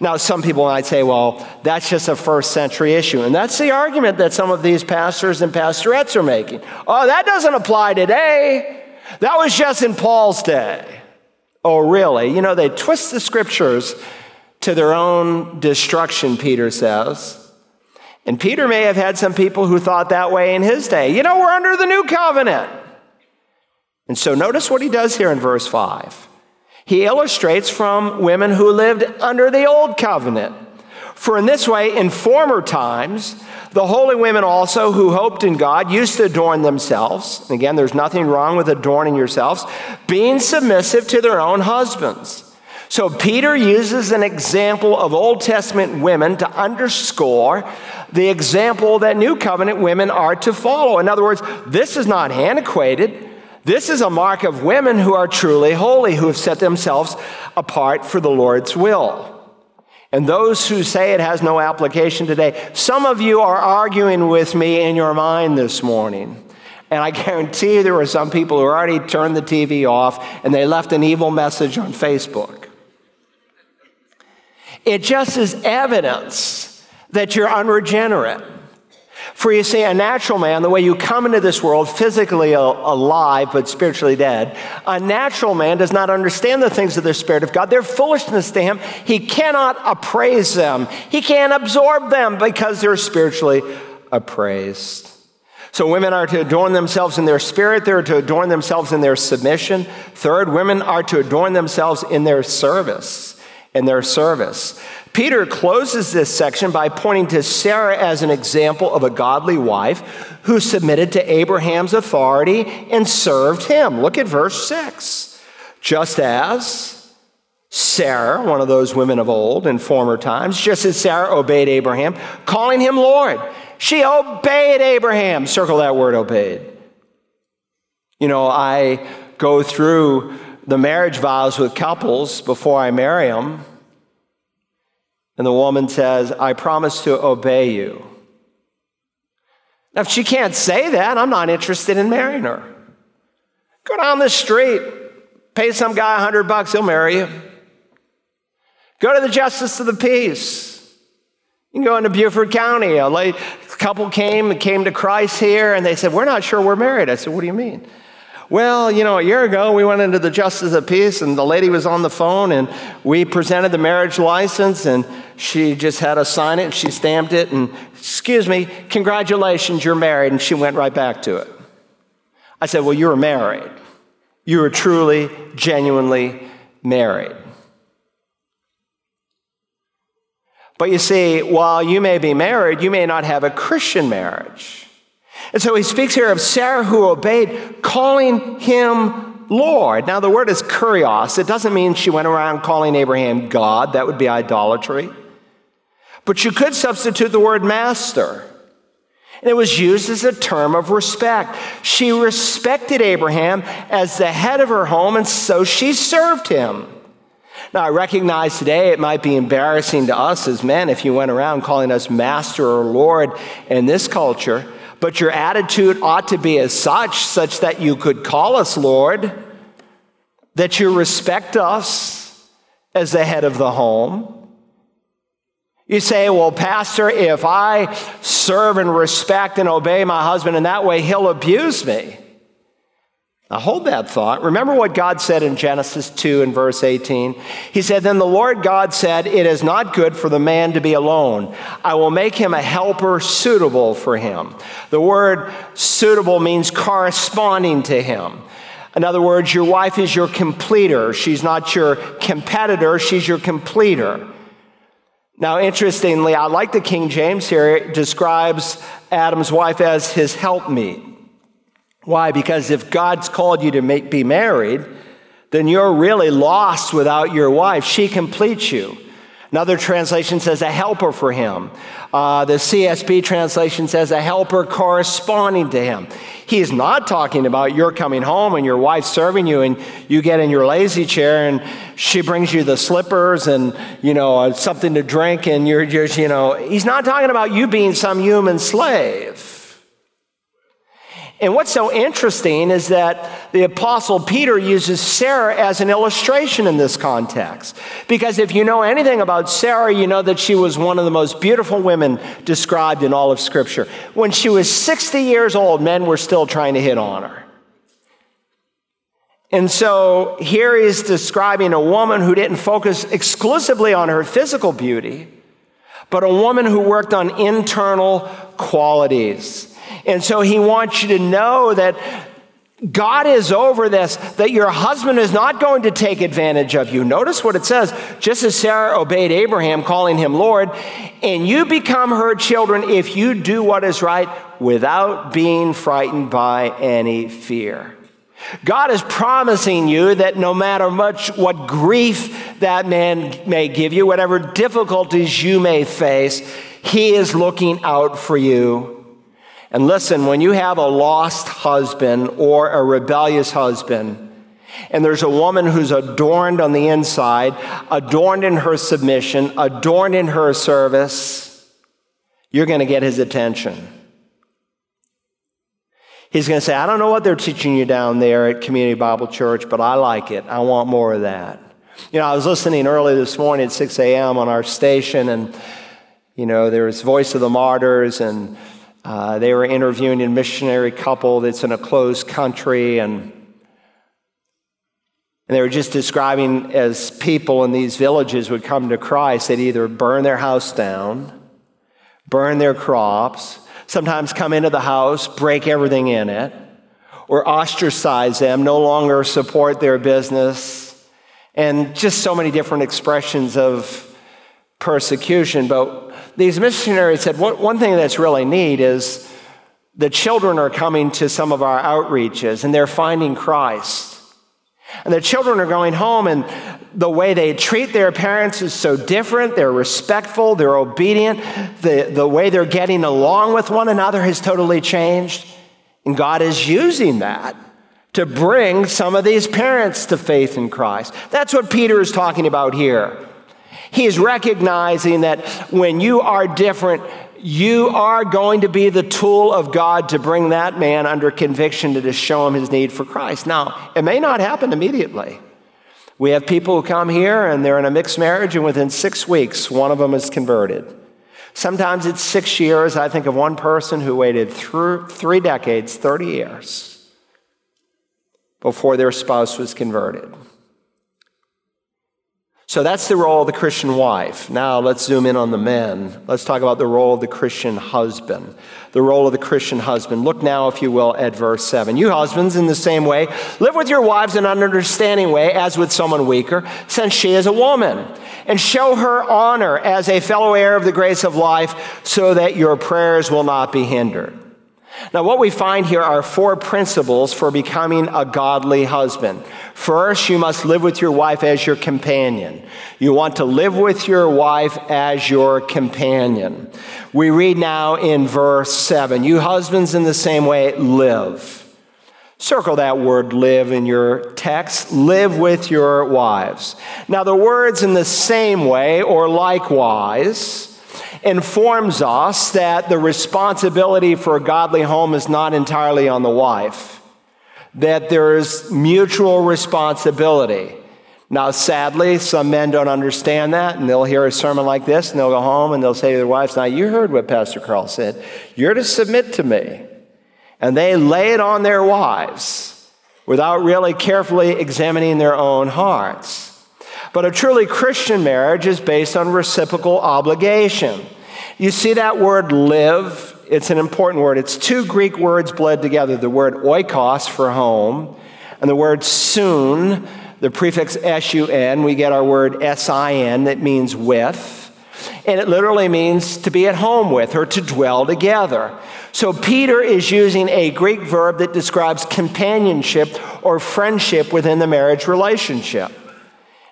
Now, some people might say, well, that's just a first century issue. And that's the argument that some of these pastors and pastorettes are making. Oh, that doesn't apply today. That was just in Paul's day. Oh, really? You know, they twist the scriptures to their own destruction, Peter says. And Peter may have had some people who thought that way in his day. You know, we're under the new covenant. And so notice what he does here in verse five. He illustrates from women who lived under the old covenant. For in this way, in former times, the holy women also who hoped in God used to adorn themselves. Again, there's nothing wrong with adorning yourselves, being submissive to their own husbands. So Peter uses an example of Old Testament women to underscore the example that New Covenant women are to follow. In other words, this is not antiquated. This is a mark of women who are truly holy, who have set themselves apart for the Lord's will. And those who say it has no application today, some of you are arguing with me in your mind this morning. And I guarantee you there were some people who already turned the T V off and they left an evil message on Facebook. It just is evidence that you're unregenerate. For you see, a natural man, the way you come into this world, physically alive but spiritually dead, a natural man does not understand the things of the Spirit of God. They're foolishness to him. He cannot appraise them. He can't absorb them because they're spiritually appraised. So women are to adorn themselves in their spirit. They're to adorn themselves in their submission. Third, women are to adorn themselves in their service, in their service. Peter closes this section by pointing to Sarah as an example of a godly wife who submitted to Abraham's authority and served him. Look at verse six. Just as Sarah, one of those women of old in former times, just as Sarah obeyed Abraham, calling him Lord. She obeyed Abraham. Circle that word, obeyed. You know, I go through the marriage vows with couples before I marry them. And the woman says, I promise to obey you. Now, if she can't say that, I'm not interested in marrying her. Go down the street, pay some guy a hundred bucks, he'll marry you. Go to the Justice of the Peace. You can go into Beaufort County. A late couple came came to Christ here, and they said, we're not sure we're married. I said, what do you mean? Well, you know, a year ago, we went into the Justice of Peace, and the lady was on the phone, and we presented the marriage license, and she just had us sign it, and she stamped it, and, excuse me, congratulations, you're married, and she went right back to it. I said, well, you were married. You were truly, genuinely married. But you see, while you may be married, you may not have a Christian marriage. And so he speaks here of Sarah who obeyed, calling him Lord. Now, the word is kurios. It doesn't mean she went around calling Abraham God. That would be idolatry. But you could substitute the word master. And it was used as a term of respect. She respected Abraham as the head of her home, and so she served him. Now, I recognize today it might be embarrassing to us as men if you went around calling us master or Lord in this culture. But your attitude ought to be as such, such that you could call us Lord, that you respect us as the head of the home. You say, well, Pastor, if I serve and respect and obey my husband in that way, he'll abuse me. Now hold that thought. Remember what God said in Genesis two and verse eighteen. He said, then the Lord God said, it is not good for the man to be alone. I will make him a helper suitable for him. The word suitable means corresponding to him. In other words, your wife is your completer. She's not your competitor. She's your completer. Now, interestingly, I like the King James here. It describes Adam's wife as his helpmeet. Why? Because if God's called you to make, be married, then you're really lost without your wife. She completes you. Another translation says a helper for him. Uh, the C S B translation says a helper corresponding to him. He's not talking about you're coming home and your wife serving you and you get in your lazy chair and she brings you the slippers and, you know, something to drink and you're just, you know, he's not talking about you being some human slave. And what's so interesting is that the Apostle Peter uses Sarah as an illustration in this context. Because if you know anything about Sarah, you know that she was one of the most beautiful women described in all of Scripture. When she was sixty years old, men were still trying to hit on her. And so here he's describing a woman who didn't focus exclusively on her physical beauty, but a woman who worked on internal qualities. And so he wants you to know that God is over this, that your husband is not going to take advantage of you. Notice what it says, just as Sarah obeyed Abraham, calling him Lord, and you become her children if you do what is right without being frightened by any fear. God is promising you that no matter much what grief that man may give you, whatever difficulties you may face, he is looking out for you. And listen, when you have a lost husband or a rebellious husband, and there's a woman who's adorned on the inside, adorned in her submission, adorned in her service, you're going to get his attention. He's going to say, I don't know what they're teaching you down there at Community Bible Church, but I like it. I want more of that. You know, I was listening early this morning at six a.m. on our station, and, you know, there was Voice of the Martyrs, and uh, they were interviewing a missionary couple that's in a closed country, and And they were just describing as people in these villages would come to Christ, they'd either burn their house down, burn their crops, sometimes come into the house, break everything in it, or ostracize them, no longer support their business, and just so many different expressions of persecution. But these missionaries said, one thing that's really neat is the children are coming to some of our outreaches, and they're finding Christ. And the children are going home, and the way they treat their parents is so different. They're respectful. They're obedient. The, the way they're getting along with one another has totally changed. And God is using that to bring some of these parents to faith in Christ. That's what Peter is talking about here. He is recognizing that when you are different, you are going to be the tool of God to bring that man under conviction to just show him his need for Christ. Now, it may not happen immediately. We have people who come here and they're in a mixed marriage, and within six weeks, one of them is converted. Sometimes it's six years. I think of one person who waited through three decades, thirty years, before their spouse was converted. So that's the role of the Christian wife. Now let's zoom in on the men. Let's talk about the role of the Christian husband. The role of the Christian husband. Look now, if you will, at verse seven. You husbands, in the same way, live with your wives in an understanding way, as with someone weaker, since she is a woman. And show her honor as a fellow heir of the grace of life, so that your prayers will not be hindered. Now, what we find here are four principles for becoming a godly husband. First, you must live with your wife as your companion. You want to live with your wife as your companion. We read now in verse seven, you husbands in the same way live. Circle that word live in your text. Live with your wives. Now, the words in the same way or likewise informs us that the responsibility for a godly home is not entirely on the wife, that there is mutual responsibility. Now, sadly, some men don't understand that, and they'll hear a sermon like this, and they'll go home, and they'll say to their wives, now, you heard what Pastor Carl said. You're to submit to me. And they lay it on their wives without really carefully examining their own hearts. But a truly Christian marriage is based on reciprocal obligation. You see that word live, it's an important word. It's two Greek words bled together, the word oikos for home, and the word sun, the prefix S U N, we get our word S I N, that means with, and it literally means to be at home with or to dwell together. So Peter is using a Greek verb that describes companionship or friendship within the marriage relationship.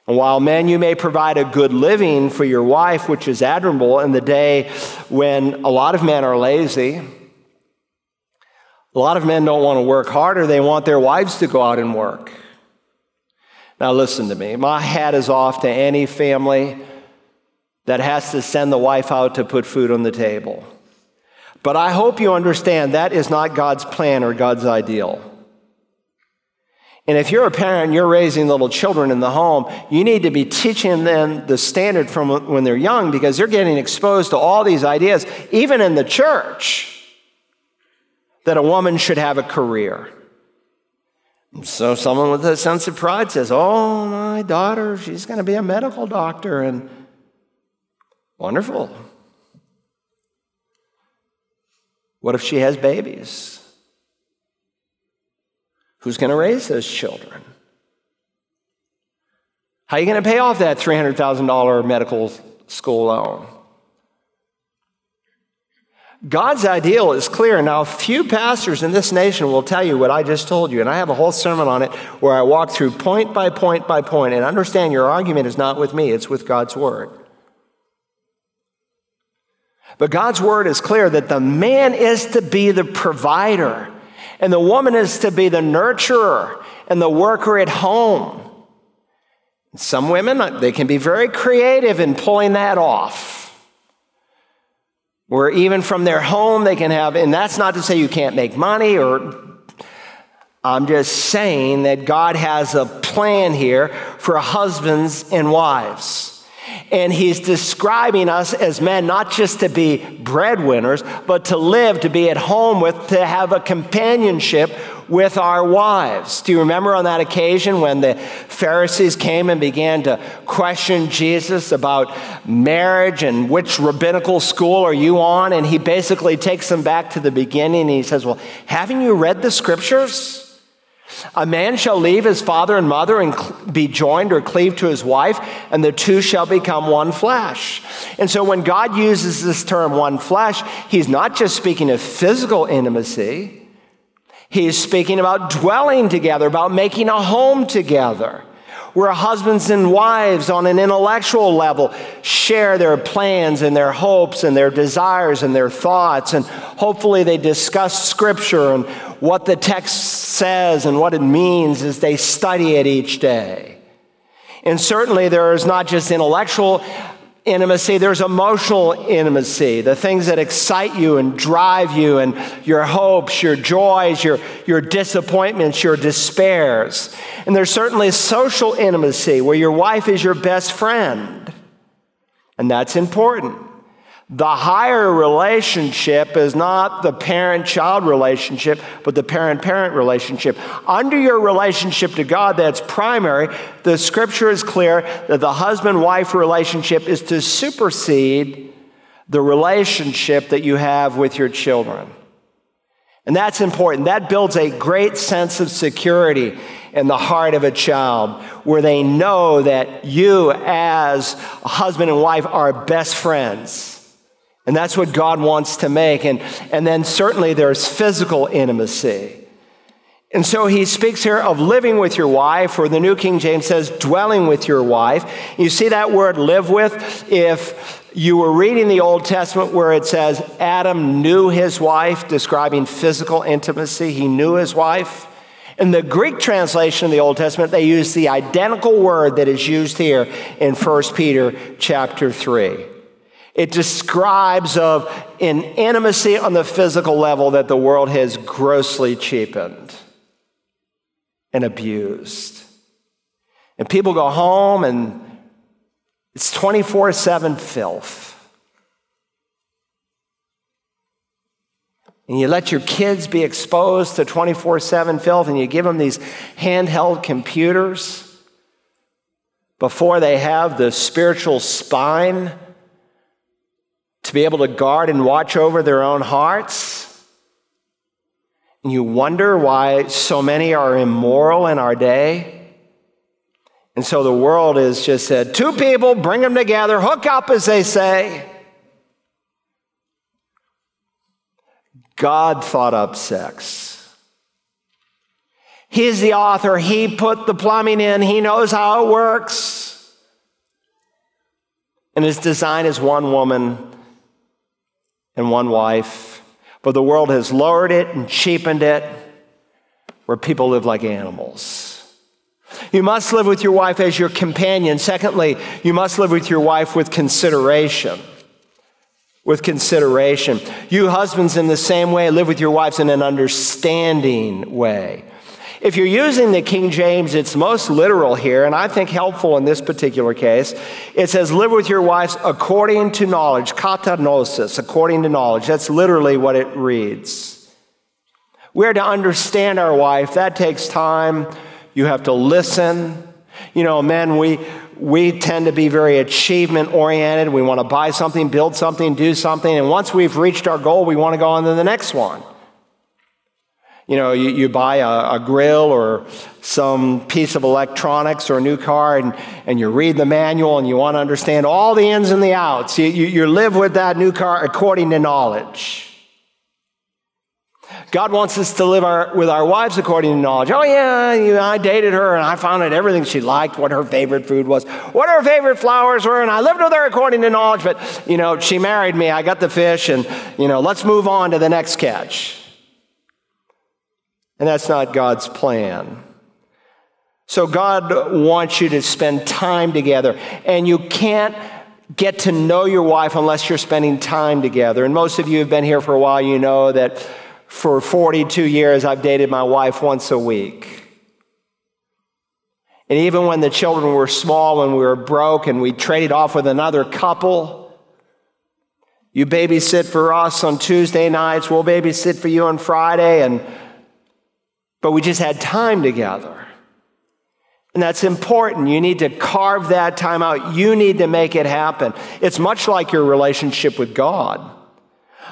And while men, you may provide a good living for your wife, which is admirable in the day when a lot of men are lazy. A lot of men don't want to work harder. They want their wives to go out and work. Now listen to me. My hat is off to any family that has to send the wife out to put food on the table. But I hope you understand that is not God's plan or God's ideal. And if you're a parent, you're raising little children in the home, you need to be teaching them the standard from when they're young, because they're getting exposed to all these ideas, even in the church, that a woman should have a career. So someone with a sense of pride says, oh, my daughter, she's going to be a medical doctor, and wonderful. What if she has babies? Who's going to raise those children? How are you going to pay off that three hundred thousand dollars medical school loan? God's ideal is clear. Now, few pastors in this nation will tell you what I just told you, and I have a whole sermon on it where I walk through point by point by point, and understand your argument is not with me, it's with God's word. But God's word is clear that the man is to be the provider. And the woman is to be the nurturer and the worker at home. Some women, they can be very creative in pulling that off. or even from their home they can have, and that's not to say you can't make money, or I'm just saying that God has a plan here for husbands and wives. And he's describing us as men, not just to be breadwinners, but to live, to be at home with, to have a companionship with our wives. Do you remember on that occasion when the Pharisees came and began to question Jesus about marriage and which rabbinical school are you on? And he basically takes them back to the beginning and he says, well, haven't you read the scriptures? A man shall leave his father and mother and be joined or cleave to his wife, and the two shall become one flesh. And so when God uses this term, one flesh, he's not just speaking of physical intimacy. He's speaking about dwelling together, about making a home together, where husbands and wives on an intellectual level share their plans and their hopes and their desires and their thoughts, and hopefully they discuss scripture and what the text says and what it means as they study it each day. And certainly there is not just intellectual intimacy, there's emotional intimacy, the things that excite you and drive you, and your hopes, your joys, your, your disappointments, your despairs. And there's certainly social intimacy where your wife is your best friend. And that's important. The higher relationship is not the parent-child relationship, but the parent-parent relationship. Under your relationship to God, that's primary. The scripture is clear that the husband-wife relationship is to supersede the relationship that you have with your children. And that's important. That builds a great sense of security in the heart of a child, where they know that you as a husband and wife are best friends. And that's what God wants to make. And, and then certainly there's physical intimacy. And so he speaks here of living with your wife, or the New King James says dwelling with your wife. You see that word live with? If you were reading the Old Testament where it says Adam knew his wife, describing physical intimacy, he knew his wife. In the Greek translation of the Old Testament, they use the identical word that is used here in First Peter chapter three. It describes of an intimacy on the physical level that the world has grossly cheapened and abused. And people go home and it's twenty-four seven filth. And you let your kids be exposed to twenty-four seven filth, and you give them these handheld computers before they have the spiritual spine to be able to guard and watch over their own hearts. And you wonder why so many are immoral in our day. And so the world has just said, two people, bring them together, hook up, as they say. God thought up sex. He's the author. He put the plumbing in. He knows how it works. And his design is one woman and one wife, but the world has lowered it and cheapened it, where people live like animals. You must live with your wife as your companion. Secondly, you must live with your wife with consideration. With consideration. You husbands, in the same way, live with your wives in an understanding way. If you're using the King James, it's most literal here, and I think helpful in this particular case. It says, live with your wives according to knowledge, katanosis, according to knowledge. That's literally what it reads. We're to understand our wife. That takes time. You have to listen. You know, men, we we tend to be very achievement-oriented. We want to buy something, build something, do something, and once we've reached our goal, we want to go on to the next one. You know, you, you buy a, a grill or some piece of electronics or a new car, and, and you read the manual and you want to understand all the ins and the outs. You, you, you live with that new car according to knowledge. God wants us to live our, with our wives according to knowledge. Oh, yeah, you know, I dated her and I found out everything she liked, what her favorite food was, what her favorite flowers were, and I lived with her according to knowledge, but, you know, she married me, I got the fish, and, you know, let's move on to the next catch. And that's not God's plan. So God wants you to spend time together, and you can't get to know your wife unless you're spending time together. And most of you have been here for a while, you know that for forty-two years, I've dated my wife once a week. And even when the children were small and we were broke and we traded off with another couple, you babysit for us on Tuesday nights, we'll babysit for you on Friday, and but we just had time together. And that's important. You need to carve that time out. You need to make it happen. It's much like your relationship with God.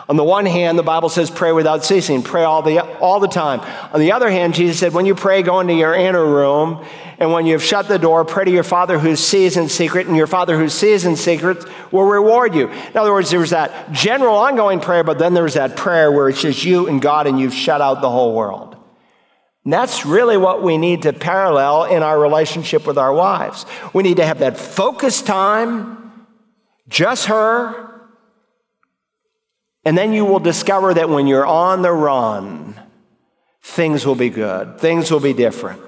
On the one hand, the Bible says pray without ceasing, pray all the all the time. On the other hand, Jesus said when you pray, go into your inner room, and when you've shut the door, pray to your Father who sees in secret, and your Father who sees in secret will reward you. In other words, there was that general ongoing prayer, but then there was that prayer where it's just you and God and you've shut out the whole world. And that's really what we need to parallel in our relationship with our wives. We need to have that focused time, just her. And then you will discover that when you're on the run, things will be good. Things will be different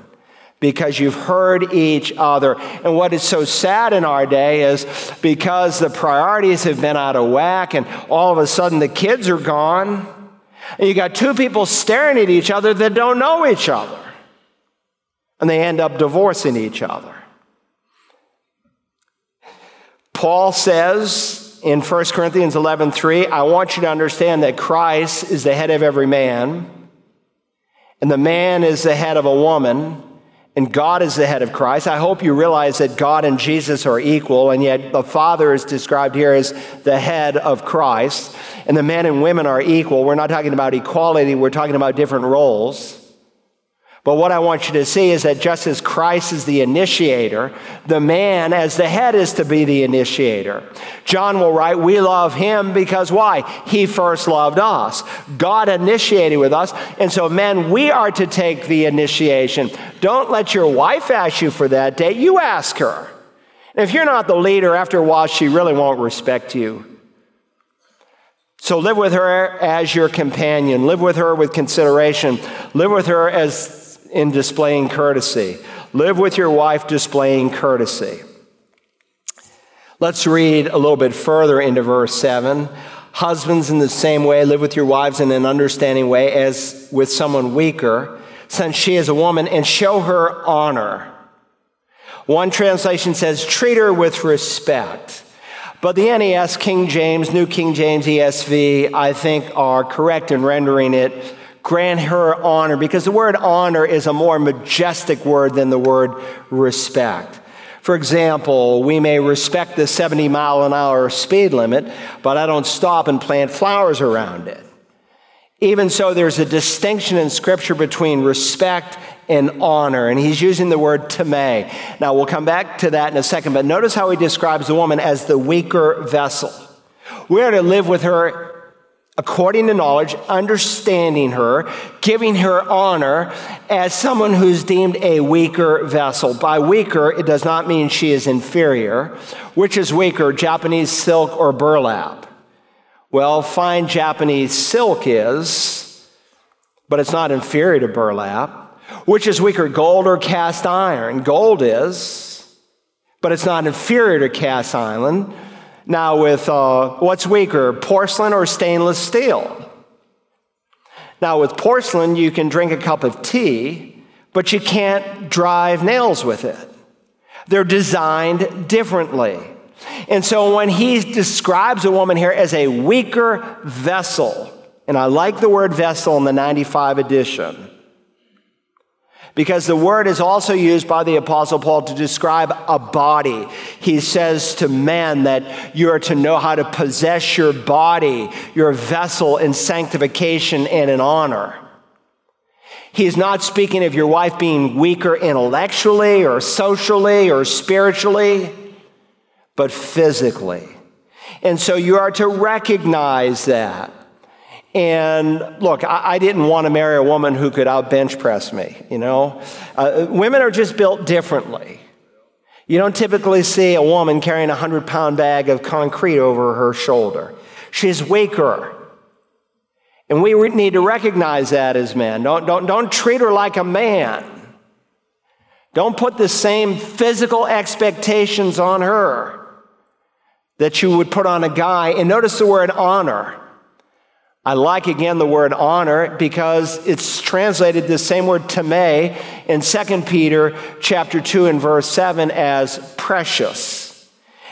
because you've heard each other. And what is so sad in our day is because the priorities have been out of whack and all of a sudden the kids are gone, and you got two people staring at each other that don't know each other. And they end up divorcing each other. Paul says in First Corinthians eleven three, I want you to understand that Christ is the head of every man, and the man is the head of a woman, and God is the head of Christ. I hope you realize that God and Jesus are equal, and yet the Father is described here as the head of Christ, and the men and women are equal. We're not talking about equality, we're talking about different roles. But what I want you to see is that just as Christ is the initiator, the man as the head is to be the initiator. John will write, we love him because why? He first loved us. God initiated with us. And so, men, we are to take the initiation. Don't let your wife ask you for that date. You ask her. And if you're not the leader, after a while, she really won't respect you. So live with her as your companion. Live with her with consideration. Live with her as in displaying courtesy. Live with your wife displaying courtesy. Let's read a little bit further into verse seven. Husbands, in the same way, live with your wives in an understanding way as with someone weaker, since she is a woman, and show her honor. One translation says, treat her with respect. But the N E S, King James, New King James, E S V, I think are correct in rendering it grant her honor, because the word honor is a more majestic word than the word respect. For example, we may respect the seventy mile an hour speed limit, but I don't stop and plant flowers around it. Even so, there's a distinction in Scripture between respect and honor, and he's using the word tame. Now, we'll come back to that in a second, but notice how he describes the woman as the weaker vessel. We are to live with her according to knowledge, understanding her, giving her honor as someone who's deemed a weaker vessel. By weaker, it does not mean she is inferior. Which is weaker, Japanese silk or burlap? Well, fine Japanese silk is, but it's not inferior to burlap. Which is weaker, gold or cast iron? Gold is, but it's not inferior to cast iron. Now, with uh, what's weaker, porcelain or stainless steel? Now, with porcelain, you can drink a cup of tea, but you can't drive nails with it. They're designed differently. And so when he describes a woman here as a weaker vessel, and I like the word vessel in the ninety-five edition, because the word is also used by the Apostle Paul to describe a body. He says to men that you are to know how to possess your body, your vessel, in sanctification and in honor. He's not speaking of your wife being weaker intellectually or socially or spiritually, but physically. And so you are to recognize that. And look, I, I didn't want to marry a woman who could out bench press me, you know. Uh, women are just built differently. You don't typically see a woman carrying a hundred-pound bag of concrete over her shoulder. She's weaker. And we re- need to recognize that as men. Don't, don't, don't treat her like a man. Don't put the same physical expectations on her that you would put on a guy. And notice the word honor. I like, again, the word honor because it's translated the same word teme in Second Peter chapter two and verse seven as precious.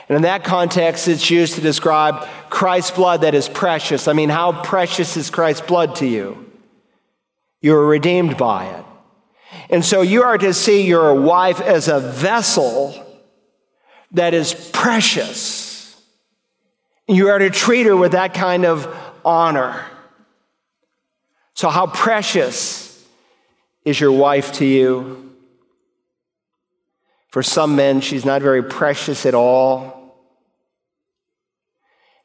And in that context, it's used to describe Christ's blood that is precious. I mean, how precious is Christ's blood to you? You are redeemed by it. And so you are to see your wife as a vessel that is precious. You are to treat her with that kind of honor. So how precious is your wife to you? For some men, she's not very precious at all.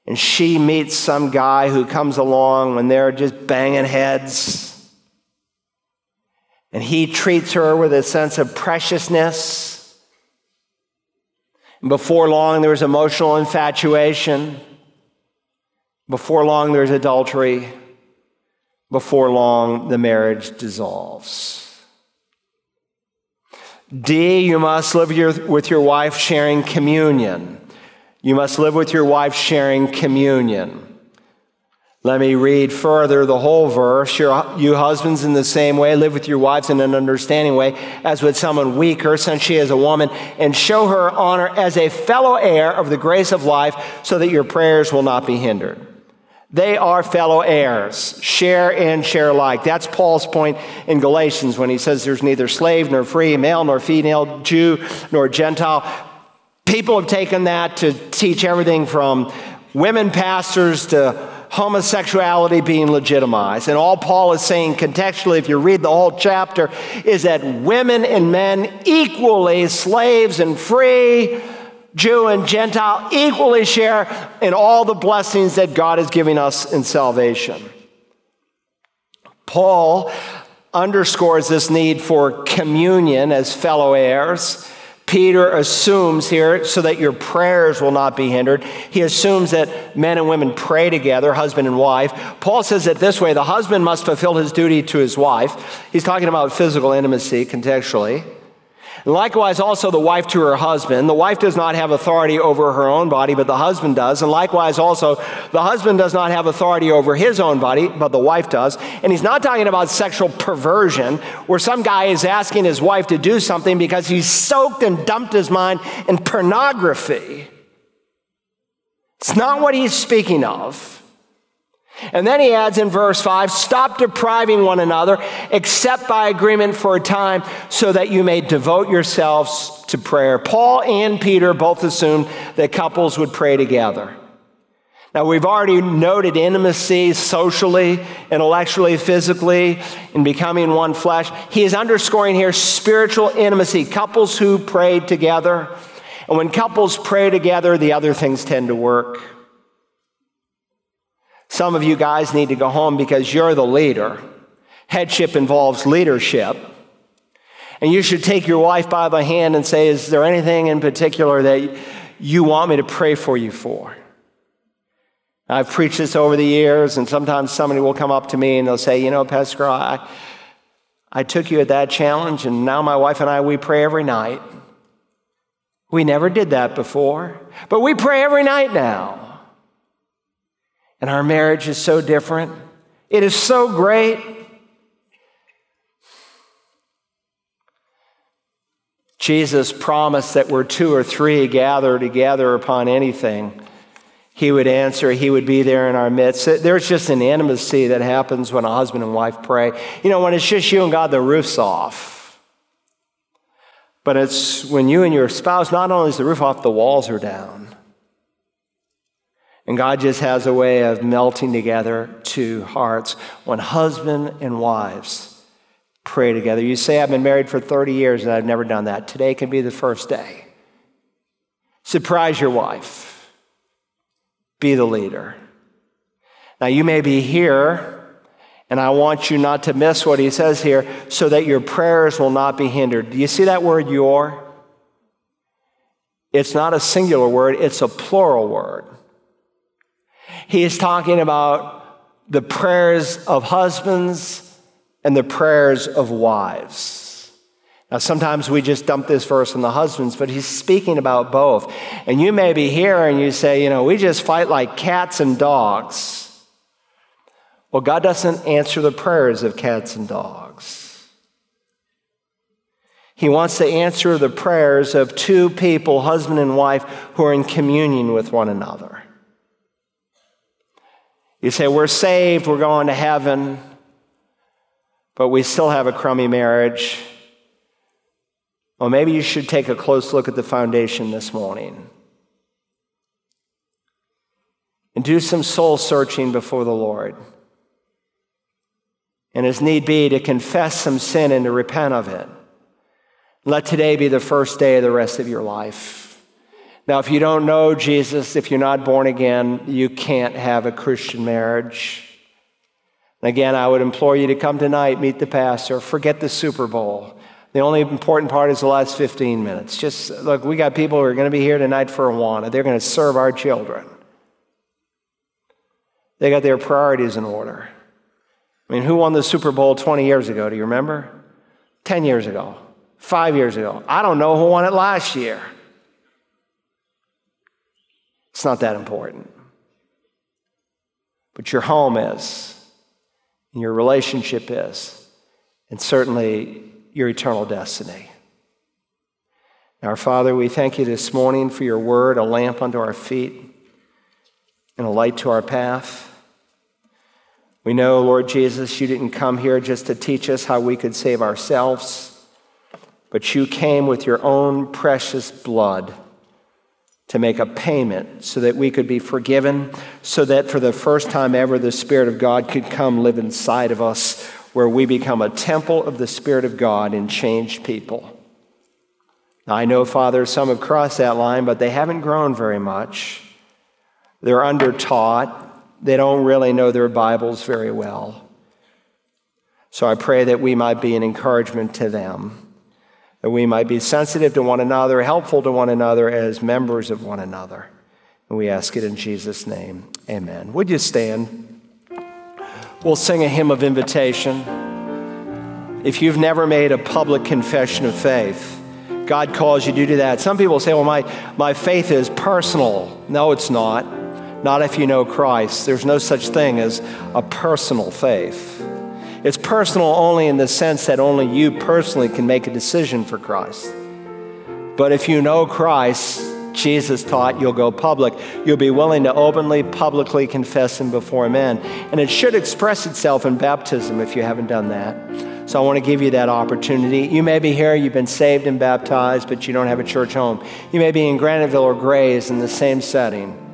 And she meets some guy who comes along when they're just banging heads. And he treats her with a sense of preciousness. And before long, there's emotional infatuation. Before long, there's adultery. Before long, the marriage dissolves. D, you must live your, with your wife sharing communion. You must live with your wife sharing communion. Let me read further the whole verse. Your, you husbands, in the same way, live with your wives in an understanding way, as with someone weaker, since she is a woman, and show her honor as a fellow heir of the grace of life, so that your prayers will not be hindered. They are fellow heirs, share and share alike. That's Paul's point in Galatians when he says there's neither slave nor free, male nor female, Jew nor Gentile. People have taken that to teach everything from women pastors to homosexuality being legitimized. And all Paul is saying contextually, if you read the whole chapter, is that women and men equally, slaves and free, Jew and Gentile, equally share in all the blessings that God is giving us in salvation. Paul underscores this need for communion as fellow heirs. Peter assumes here, so that your prayers will not be hindered. He assumes that men and women pray together, husband and wife. Paul says it this way: the husband must fulfill his duty to his wife. He's talking about physical intimacy contextually. And likewise, also the wife to her husband. The wife does not have authority over her own body, but the husband does. And likewise, also the husband does not have authority over his own body, but the wife does. And he's not talking about sexual perversion, where some guy is asking his wife to do something because he's soaked and dumped his mind in pornography. It's not what he's speaking of. And then he adds in verse five, stop depriving one another, except by agreement for a time, so that you may devote yourselves to prayer. Paul and Peter both assumed that couples would pray together. Now, we've already noted intimacy socially, intellectually, physically, in becoming one flesh. He is underscoring here spiritual intimacy, couples who pray together. And when couples pray together, the other things tend to work. Some of you guys need to go home because you're the leader. Headship involves leadership. And you should take your wife by the hand and say, is there anything in particular that you want me to pray for you for? I've preached this over the years, and sometimes somebody will come up to me and they'll say, you know, Pastor, I, I took you at that challenge, and now my wife and I, we pray every night. We never did that before, but we pray every night now. And our marriage is so different. It is so great. Jesus promised that where two or three gather together upon anything, he would answer, he would be there in our midst. There's just an intimacy that happens when a husband and wife pray. You know, when it's just you and God, the roof's off. But it's when you and your spouse, not only is the roof off, the walls are down. And God just has a way of melting together two hearts when husband and wives pray together. You say, I've been married for thirty years and I've never done that. Today can be the first day. Surprise your wife. Be the leader. Now, you may be here, and I want you not to miss what he says here, so that your prayers will not be hindered. Do you see that word, your? It's not a singular word. It's a plural word. He is talking about the prayers of husbands and the prayers of wives. Now, sometimes we just dump this verse on the husbands, but he's speaking about both. And you may be here and you say, you know, we just fight like cats and dogs. Well, God doesn't answer the prayers of cats and dogs. He wants to answer the prayers of two people, husband and wife, who are in communion with one another. You say, we're saved, we're going to heaven, but we still have a crummy marriage. Well, maybe you should take a close look at the foundation this morning and do some soul searching before the Lord. And as need be, to confess some sin and to repent of it. Let today be the first day of the rest of your life. Now, if you don't know Jesus, if you're not born again, you can't have a Christian marriage. And again, I would implore you to come tonight, meet the pastor, forget the Super Bowl. The only important part is the last fifteen minutes. Just, look, we got people who are going to be here tonight for Awana. They're going to serve our children. They got their priorities in order. I mean, who won the Super Bowl twenty years ago? Do you remember? ten years ago. Five years ago. I don't know who won it last year. It's not that important. But your home is, and your relationship is, and certainly your eternal destiny. Our Father, we thank you this morning for your word, a lamp unto our feet and a light to our path. We know, Lord Jesus, you didn't come here just to teach us how we could save ourselves, but you came with your own precious blood to make a payment so that we could be forgiven, so that for the first time ever the Spirit of God could come live inside of us, where we become a temple of the Spirit of God and changed people. Now, I know, Father, some have crossed that line, but they haven't grown very much. They're undertaught. They don't really know their Bibles very well. So I pray that we might be an encouragement to them, that we might be sensitive to one another, helpful to one another as members of one another. And we ask it in Jesus' name. Amen. Would you stand? We'll sing a hymn of invitation. If you've never made a public confession of faith, God calls you to do that. Some people say, well, my, my faith is personal. No, it's not. Not if you know Christ. There's no such thing as a personal faith. It's personal only in the sense that only you personally can make a decision for Christ. But if you know Christ, Jesus taught, you'll go public. You'll be willing to openly, publicly confess him before men. And it should express itself in baptism if you haven't done that. So I want to give you that opportunity. You may be here, you've been saved and baptized, but you don't have a church home. You may be in Graniteville or Gray's in the same setting.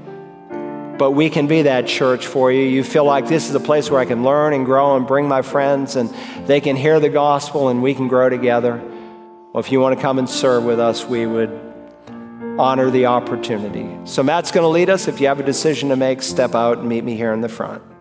But we can be that church for you. You feel like this is a place where I can learn and grow and bring my friends, and they can hear the gospel and we can grow together. Well, if you want to come and serve with us, we would honor the opportunity. So Matt's going to lead us. If you have a decision to make, step out and meet me here in the front.